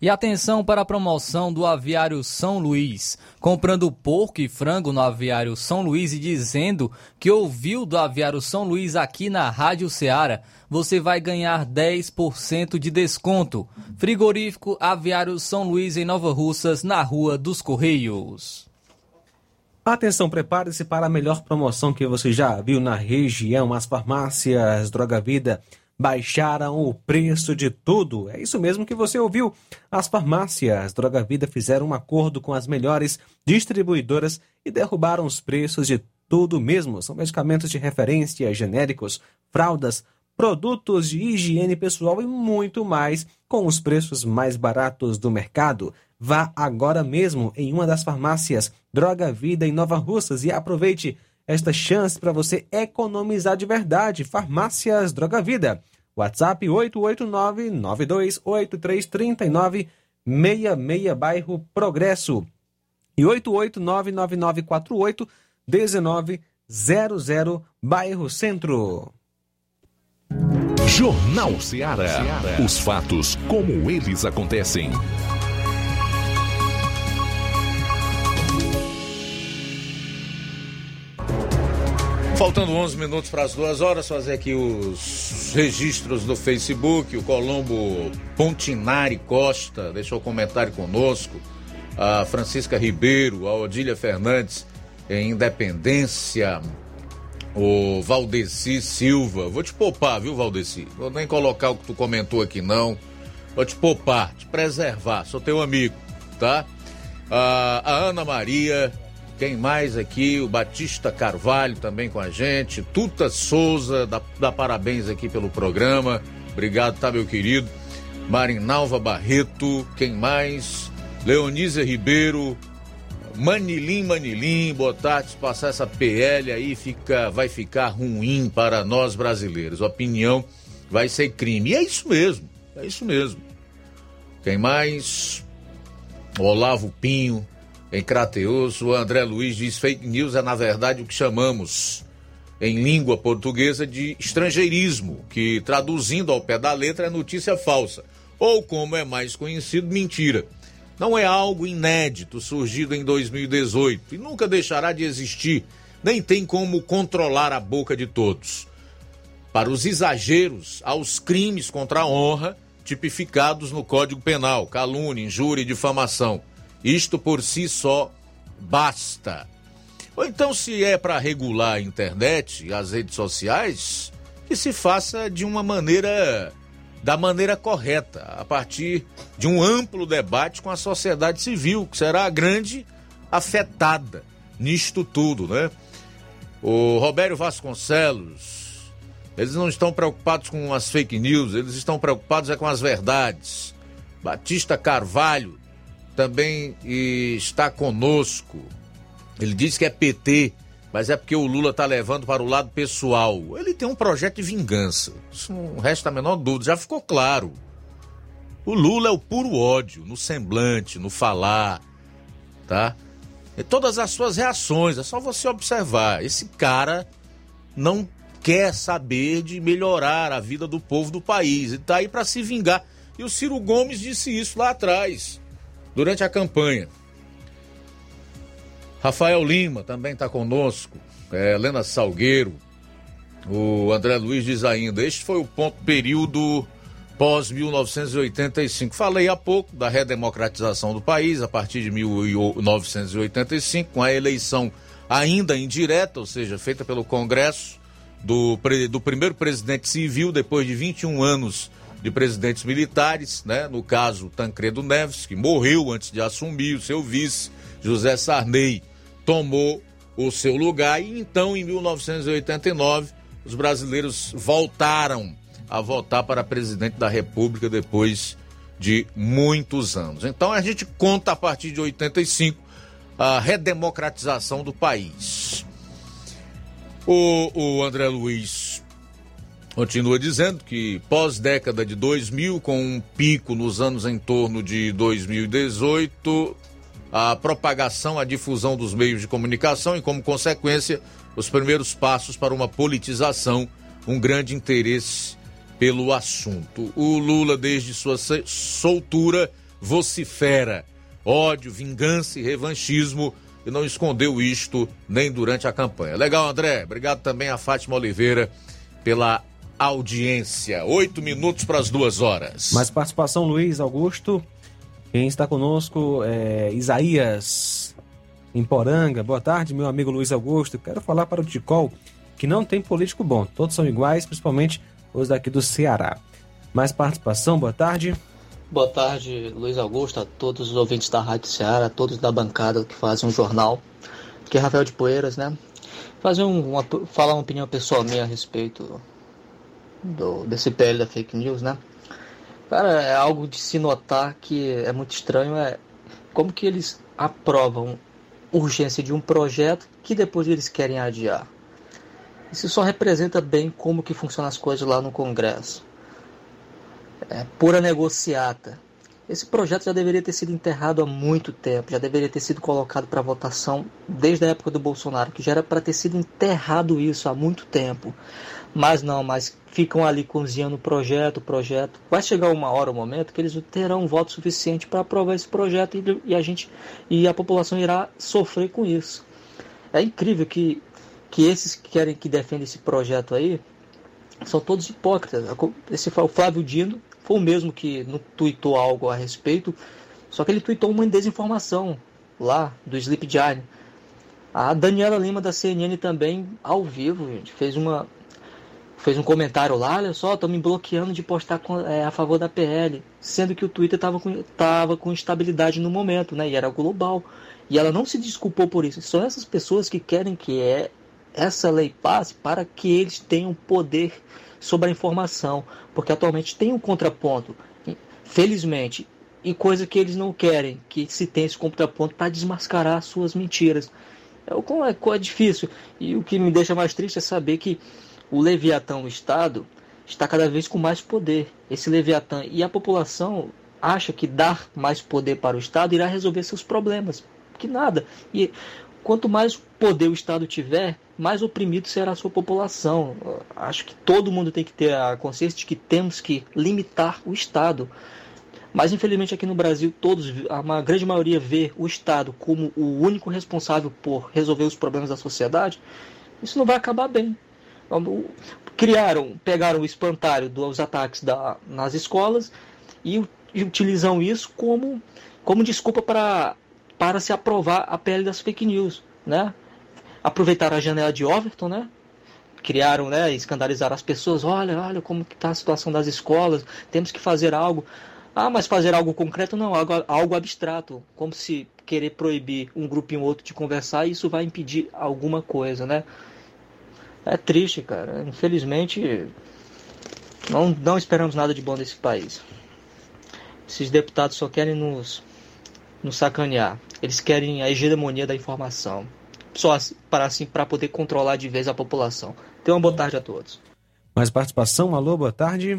E atenção para a promoção do Aviário São Luís. Comprando porco e frango no Aviário São Luís e dizendo que ouviu do Aviário São Luís aqui na Rádio Seara, você vai ganhar dez por cento de desconto. Frigorífico Aviário São Luís em Nova Russas, na Rua dos Correios. Atenção, prepare-se para a melhor promoção que você já viu na região. As farmácias Droga Vida baixaram o preço de tudo. É isso mesmo que você ouviu. As farmácias Droga Vida fizeram um acordo com as melhores distribuidoras e derrubaram os preços de tudo mesmo. São medicamentos de referência, genéricos, fraldas, produtos de higiene pessoal e muito mais, com os preços mais baratos do mercado. Vá agora mesmo em uma das farmácias Droga Vida em Nova Russas e aproveite esta chance para você economizar de verdade. Farmácias Droga Vida. WhatsApp oito oito nove, nove dois oito três, três nove seis seis, bairro Progresso. E oito oito nove, nove nove quatro oito, um nove zero zero, bairro Centro. Jornal Seara. Os fatos como eles acontecem. Faltando onze minutos para as duas horas, fazer aqui os registros do Facebook. O Colombo Pontinari Costa deixou comentário conosco. A Francisca Ribeiro, a Odília Fernandes em Independência. O Valdeci Silva, vou te poupar, viu, Valdeci? Vou nem colocar o que tu comentou aqui, não. Vou te poupar, te preservar, sou teu amigo, tá? A, a Ana Maria... Quem mais aqui? O Batista Carvalho também com a gente. Tuta Souza, dá, dá parabéns aqui pelo programa. Obrigado, tá, meu querido? Marinalva Barreto, quem mais? Leonísia Ribeiro, Manilim, Manilim, boa tarde. Se passar essa P L aí, fica, vai ficar ruim para nós brasileiros. A opinião vai ser crime. E é isso mesmo, é isso mesmo. Quem mais? Olavo Pinho. Em Crateús, o André Luiz diz: fake news é, na verdade, o que chamamos, em língua portuguesa, de estrangeirismo, que, traduzindo ao pé da letra, é notícia falsa, ou, como é mais conhecido, mentira. Não é algo inédito, surgido em dois mil e dezoito, e nunca deixará de existir, nem tem como controlar a boca de todos. Para os exageros, aos crimes contra a honra, tipificados no Código Penal, calúnia, injúria e difamação. Isto por si só basta. Ou então, se é para regular a internet e as redes sociais, que se faça de uma maneira, da maneira correta, a partir de um amplo debate com a sociedade civil, que será a grande afetada nisto tudo, né? O Robério Vasconcelos, eles não estão preocupados com as fake news, eles estão preocupados é com as verdades. Batista Carvalho também está conosco. Ele diz que é P T, mas é porque o Lula está levando para o lado pessoal. Ele tem um projeto de vingança, isso não resta a menor dúvida, já ficou claro. O Lula é o puro ódio, no semblante, no falar, tá? E todas as suas reações, é só você observar. Esse cara não quer saber de melhorar a vida do povo do país, ele está aí para se vingar. E o Ciro Gomes disse isso lá atrás, durante a campanha. Rafael Lima também está conosco. É, Helena Salgueiro. O André Luiz diz ainda: este foi o ponto período pós mil novecentos e oitenta e cinco. Falei há pouco da redemocratização do país a partir de mil novecentos e oitenta e cinco, com a eleição ainda indireta, ou seja, feita pelo Congresso, do, do primeiro presidente civil depois de vinte e um anos de presidentes militares, né? No caso, Tancredo Neves, que morreu antes de assumir, o seu vice, José Sarney, tomou o seu lugar. E então, em mil novecentos e oitenta e nove, os brasileiros voltaram a votar para presidente da República depois de muitos anos. Então, a gente conta, a partir de oitenta e cinco, a redemocratização do país. O, o André Luiz continua dizendo que, pós-década de dois mil, com um pico nos anos em torno de dois mil e dezoito, a propagação, a difusão dos meios de comunicação e, como consequência, os primeiros passos para uma politização, um grande interesse pelo assunto. O Lula, desde sua soltura, vocifera ódio, vingança e revanchismo, e não escondeu isto nem durante a campanha. Legal, André. Obrigado também a Fátima Oliveira pela audiência. Oito minutos para as duas horas. Mais participação, Luiz Augusto. Quem está conosco é Isaías em Poranga. Boa tarde, meu amigo Luiz Augusto. Quero falar para o Ticol que não tem político bom. Todos são iguais, principalmente os daqui do Ceará. Mais participação, boa tarde. Boa tarde, Luiz Augusto, a todos os ouvintes da Rádio Ceará, a todos da bancada que fazem o jornal. Aqui é Rafael de Poeiras, né? fazer uma, falar uma opinião pessoal minha a respeito do, desse P L da fake news, né? Cara, é algo de se notar que é muito estranho, é como que eles aprovam urgência de um projeto que depois eles querem adiar. Isso só representa bem como que funcionam as coisas lá no Congresso. É pura negociata. Esse projeto já deveria ter sido enterrado há muito tempo, já deveria ter sido colocado para votação desde a época do Bolsonaro, que já era para ter sido enterrado isso há muito tempo. Mas não, mas ficam ali cozinhando o projeto, o projeto. Vai chegar uma hora, um momento, que eles terão um voto suficiente para aprovar esse projeto e, e, a gente, e a população irá sofrer com isso. É incrível que, que esses que querem que defendem esse projeto aí são todos hipócritas. Esse, o Flávio Dino foi o mesmo que não tuitou algo a respeito, só que ele tuitou uma desinformação lá do Sleep Giant. A Daniela Lima da C N N também, ao vivo, gente, fez, uma, fez um comentário lá, olha só, estão me bloqueando de postar com, é, a favor da P L, sendo que o Twitter estava com, tava com instabilidade no momento, né, e era global. E ela não se desculpou por isso. São essas pessoas que querem que é, essa lei passe para que eles tenham poder sobre a informação, porque atualmente tem um contraponto, felizmente, e coisa que eles não querem, que se tem esse contraponto para desmascarar as suas mentiras. É, é, é difícil, e o que me deixa mais triste é saber que o Leviatã, o Estado, está cada vez com mais poder. Esse Leviatã e a população acha que dar mais poder para o Estado irá resolver seus problemas, que nada. E quanto mais poder o Estado tiver, mais oprimido será a sua população. Acho que todo mundo tem que ter a consciência de que temos que limitar o Estado. Mas, infelizmente, aqui no Brasil, todos, a grande maioria vê o Estado como o único responsável por resolver os problemas da sociedade. Isso não vai acabar bem. Criaram, pegaram o espantalho dos ataques da, nas escolas e, e utilizam isso como, como desculpa para... para se aprovar a P L das fake news, né? Aproveitaram a janela de Overton, né? Criaram, né? Escandalizaram as pessoas. Olha, olha como está a situação das escolas. Temos que fazer algo. Ah, mas fazer algo concreto? Não, algo, algo abstrato. Como se querer proibir um grupo e um outro de conversar, isso vai impedir alguma coisa, né? É triste, cara. Infelizmente, não, não esperamos nada de bom desse país. Esses deputados só querem nos... nos sacanear. Eles querem a hegemonia da informação. Só assim, para assim, para poder controlar de vez a população. Tenham uma boa tarde a todos. Mais participação? Alô, boa tarde.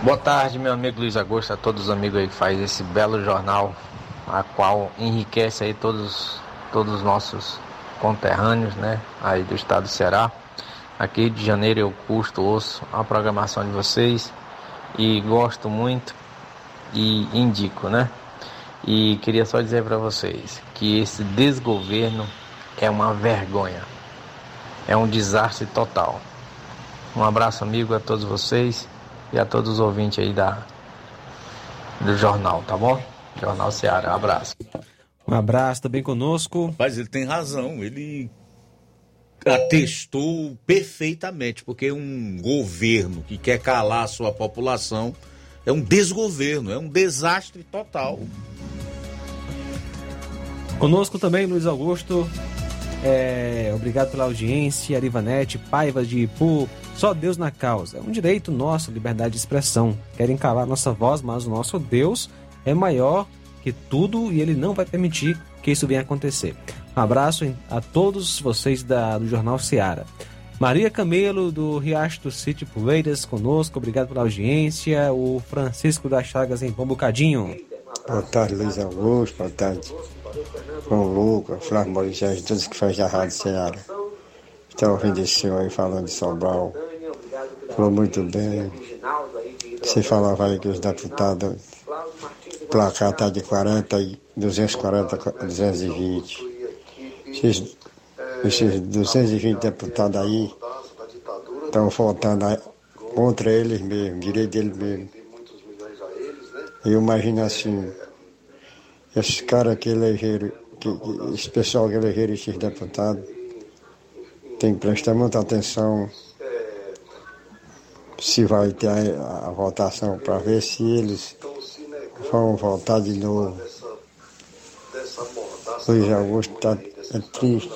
Boa tarde, meu amigo Luiz Augusto, a todos os amigos aí que fazem esse belo jornal, a qual enriquece aí todos, todos os nossos conterrâneos, né, aí do estado do Ceará. Aqui de Janeiro eu custo, ouço a programação de vocês e gosto muito e indico, né? E queria só dizer para vocês que esse desgoverno é uma vergonha, é um desastre total. Um abraço, amigo, a todos vocês e a todos os ouvintes aí da, do jornal, tá bom? Jornal Ceará, abraço. Um abraço também conosco. Rapaz, ele tem razão, ele atestou perfeitamente, porque um governo que quer calar a sua população é um desgoverno, é um desastre total. Conosco também, Luiz Augusto, é, obrigado pela audiência, Arivanete, Paiva de Ipu, só Deus na causa. É um direito nosso, liberdade de expressão. Querem calar nossa voz, mas o nosso Deus é maior que tudo e ele não vai permitir que isso venha acontecer. Um abraço a todos vocês da, do Jornal Seara. Maria Camelo, do Riacho do Sítio Poeiras, conosco, obrigado pela audiência. O Francisco das Chagas em Bom Bocadinho. Boa tarde, Luiz Augusto, boa tarde, João Lucas, Flávio Moisés, todos que fazem a Rádio Ceará. Estão ouvindo esse senhor aí falando de Sobral. Falou muito bem. Você falava aí que os deputados, o placar está de quarenta, duzentos e quarenta, duzentos e vinte. Esses, esses duzentos e vinte deputados aí estão votando contra eles mesmos, direito deles mesmos. Eu imagino assim. Esses caras que elegeram, que, que, esse pessoal que elegeram esses deputados, tem que prestar muita atenção se vai ter a, a votação, para ver se eles vão votar de novo. Luiz Augusto está é triste.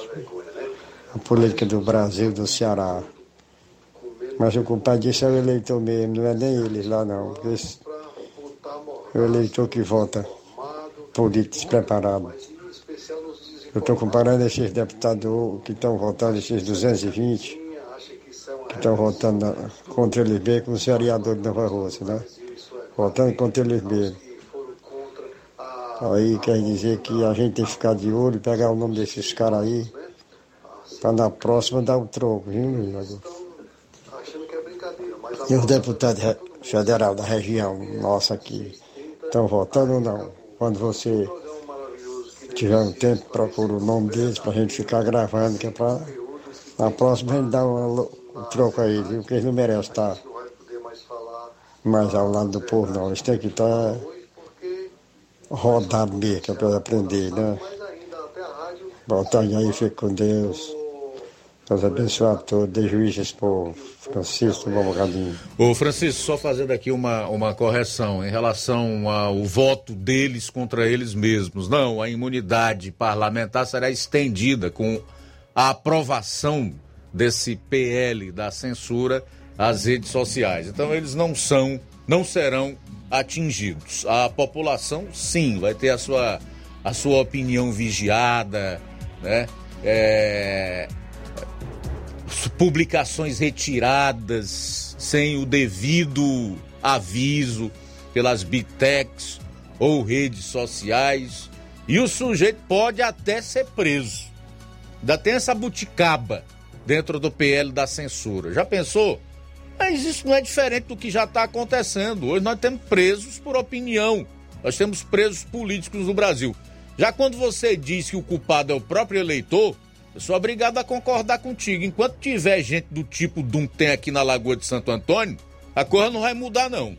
a política do Brasil, do Ceará. Mas o culpado disso é o eleitor mesmo, não é nem eles lá não. Esse é o eleitor que vota político despreparado. Eu estou comparando esses deputados que estão votando, esses duzentos e vinte, que estão votando contra eles mesmos, com os vereadores de Nova Rússia, né? Votando contra eles mesmos. Aí quer dizer que a gente tem que ficar de olho, pegar o nome desses caras aí, para na próxima dar o troco, viu, Luiz Augusto? E os deputados federais da região nossa aqui estão votando ou não? Quando você tiver um tempo, procura o nome deles para a gente ficar gravando, que é para na próxima a gente dar um troco aí, viu? Porque eles não merecem estar mais ao lado do povo, não. Eles têm que estar rodados mesmo, para aprender, né? Voltando aí, fique com Deus. Deus abençoe a todos, dê juízes por Francisco, um bocadinho. Ô Francisco, só fazendo aqui uma, uma correção em relação ao voto deles contra eles mesmos. Não, a imunidade parlamentar será estendida com a aprovação desse P L da censura às redes sociais. Então eles não são, não serão atingidos. A população, sim, vai ter a sua, a sua opinião vigiada, né? É... publicações retiradas sem o devido aviso pelas big techs ou redes sociais, e o sujeito pode até ser preso. Ainda tem essa buticaba dentro do P L da censura. Já pensou? Mas isso não é diferente do que já está acontecendo. Hoje nós temos presos por opinião, nós temos presos políticos no Brasil. Já quando você diz que o culpado é o próprio eleitor, eu sou obrigado a concordar contigo. Enquanto tiver gente do tipo Dum tem aqui na Lagoa de Santo Antônio, a coisa não vai mudar, não.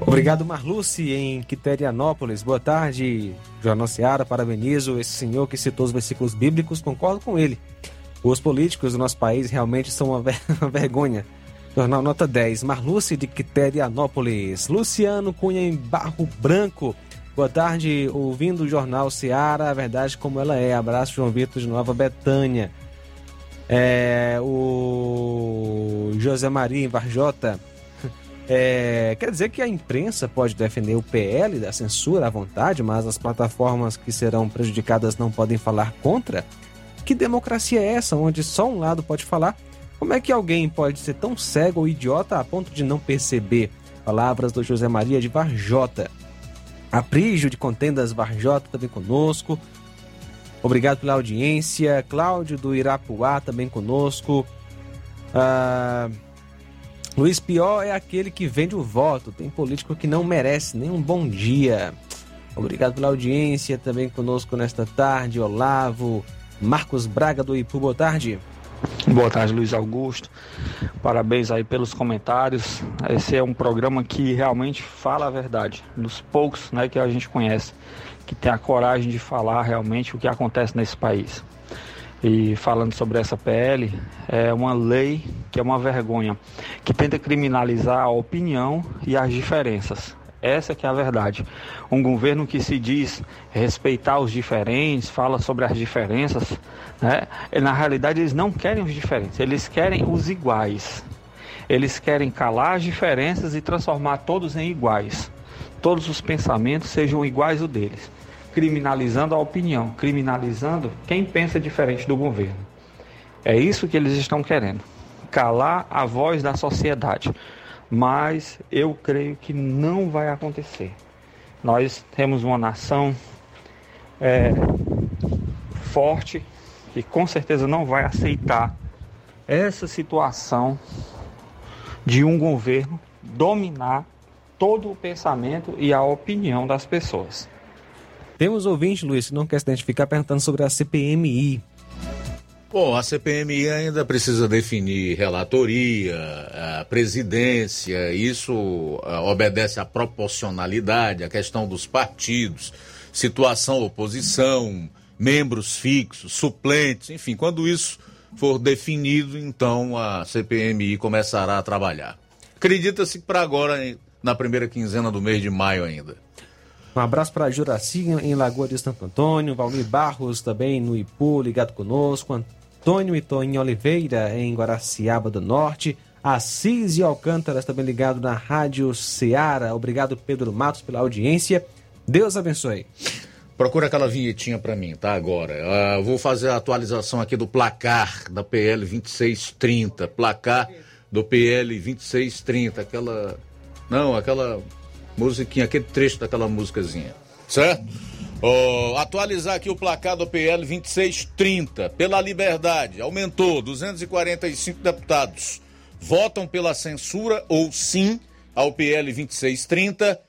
Obrigado, Marluce, em Quiterianópolis. Boa tarde, Jornal Seara. Parabenizo esse senhor que citou os versículos bíblicos. Concordo com ele. Os políticos do nosso país realmente são uma, ver... uma vergonha. Jornal Nota dez. Marluce, de Quiterianópolis. Luciano Cunha, em Barro Branco. Boa tarde, ouvindo o Jornal Seara, a verdade como ela é. Abraço, João Vitor, de Nova Betânia. É, o José Maria, em Varjota. É, quer dizer que a imprensa pode defender o P L da censura à vontade, mas as plataformas que serão prejudicadas não podem falar contra? Que democracia é essa, onde só um lado pode falar? Como é que alguém pode ser tão cego ou idiota a ponto de não perceber? Palavras do José Maria, de Varjota. Aprígio de Contendas Varjota também conosco. Obrigado pela audiência. Cláudio do Irapuá também conosco. Ah, Luiz Pior é aquele que vende o voto. Tem político que não merece nem um bom dia. Obrigado pela audiência também conosco nesta tarde. Olavo, Marcos Braga do Ipu, boa tarde. Boa tarde, Luiz Augusto. Parabéns aí pelos comentários. Esse é um programa que realmente fala a verdade, dos poucos, né, que a gente conhece, que tem a coragem de falar realmente o que acontece nesse país. E falando sobre essa P L, é uma lei que é uma vergonha, que tenta criminalizar a opinião e as diferenças. Essa que é a verdade. Um governo que se diz respeitar os diferentes, fala sobre as diferenças, né? Na realidade, eles não querem os diferentes, eles querem os iguais. Eles querem calar as diferenças e transformar todos em iguais. Todos os pensamentos sejam iguais ao deles, criminalizando a opinião, criminalizando quem pensa diferente do governo. É isso que eles estão querendo, calar a voz da sociedade. Mas eu creio que não vai acontecer. Nós temos uma nação é, forte, que com certeza não vai aceitar essa situação de um governo dominar todo o pensamento e a opinião das pessoas. Temos ouvinte, Luiz, que não quer se identificar, perguntando sobre a C P M I. Bom, a C P M I ainda precisa definir relatoria, a presidência, isso obedece à proporcionalidade, à questão dos partidos, situação, oposição, membros fixos, suplentes, enfim, quando isso for definido, então a C P M I começará a trabalhar. Acredita-se que para agora, na primeira quinzena do mês de maio ainda. Um abraço para Juraci, em Lagoa de Santo Antônio, Valmir Barros, também no Ipu, ligado conosco, Antônio Itonho Oliveira, em Guaraciaba do Norte, Assis e Alcântaras, também ligado na Rádio Ceará. Obrigado, Pedro Matos, pela audiência. Deus abençoe. Procura aquela vinhetinha para mim, tá? Agora. Uh, vou fazer a atualização aqui do placar da P L vinte e seis trinta. Placar do P L vinte e seis trinta. Aquela... Não, aquela musiquinha, aquele trecho daquela musicazinha. Certo? Oh, atualizar aqui o placar do P L vinte e seis trinta. Pela liberdade, aumentou duzentos e quarenta e cinco deputados. Votam pela censura ou sim ao P L vinte e seis trinta,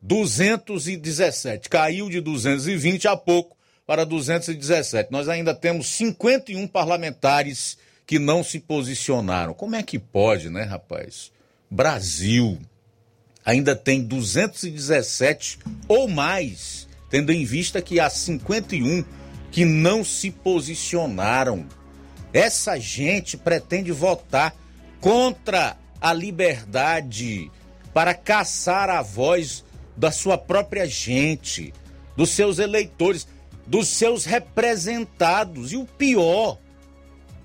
duzentos e dezessete. Caiu de duzentos e vinte há pouco para duzentos e dezessete. Nós ainda temos cinquenta e um parlamentares que não se posicionaram. Como é que pode, né, rapaz? Brasil ainda tem duzentos e dezessete ou mais, tendo em vista que há cinquenta e um que não se posicionaram. Essa gente pretende votar contra a liberdade, para caçar a voz da sua própria gente, dos seus eleitores, dos seus representados. E o pior,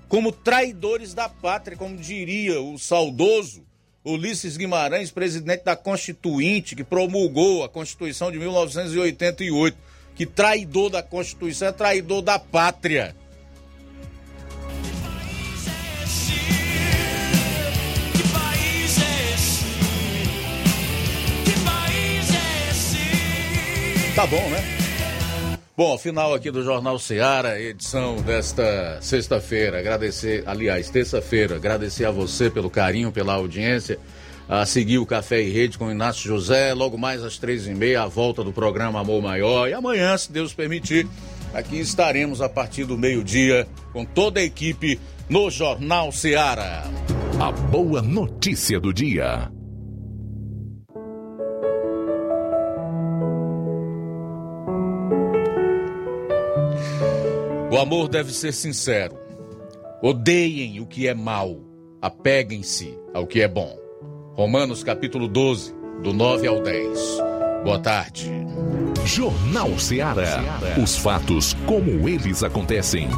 como traidores da pátria, como diria o saudoso Ulisses Guimarães, presidente da Constituinte, que promulgou a Constituição de mil novecentos e oitenta e oito, que traidor da Constituição é traidor da pátria. Tá bom, né? Bom, final aqui do Jornal Seara, edição desta sexta-feira. Agradecer, aliás, terça-feira, agradecer a você pelo carinho, pela audiência, a seguir o Café e Rede com o Inácio José, logo mais às três e meia, a volta do programa Amor Maior. E amanhã, se Deus permitir, aqui estaremos a partir do meio-dia com toda a equipe no Jornal Seara. A boa notícia do dia. O amor deve ser sincero. Odeiem o que é mal. Apeguem-se ao que é bom. Romanos capítulo doze, do nove ao dez. Boa tarde. Jornal Seara. Os fatos como eles acontecem.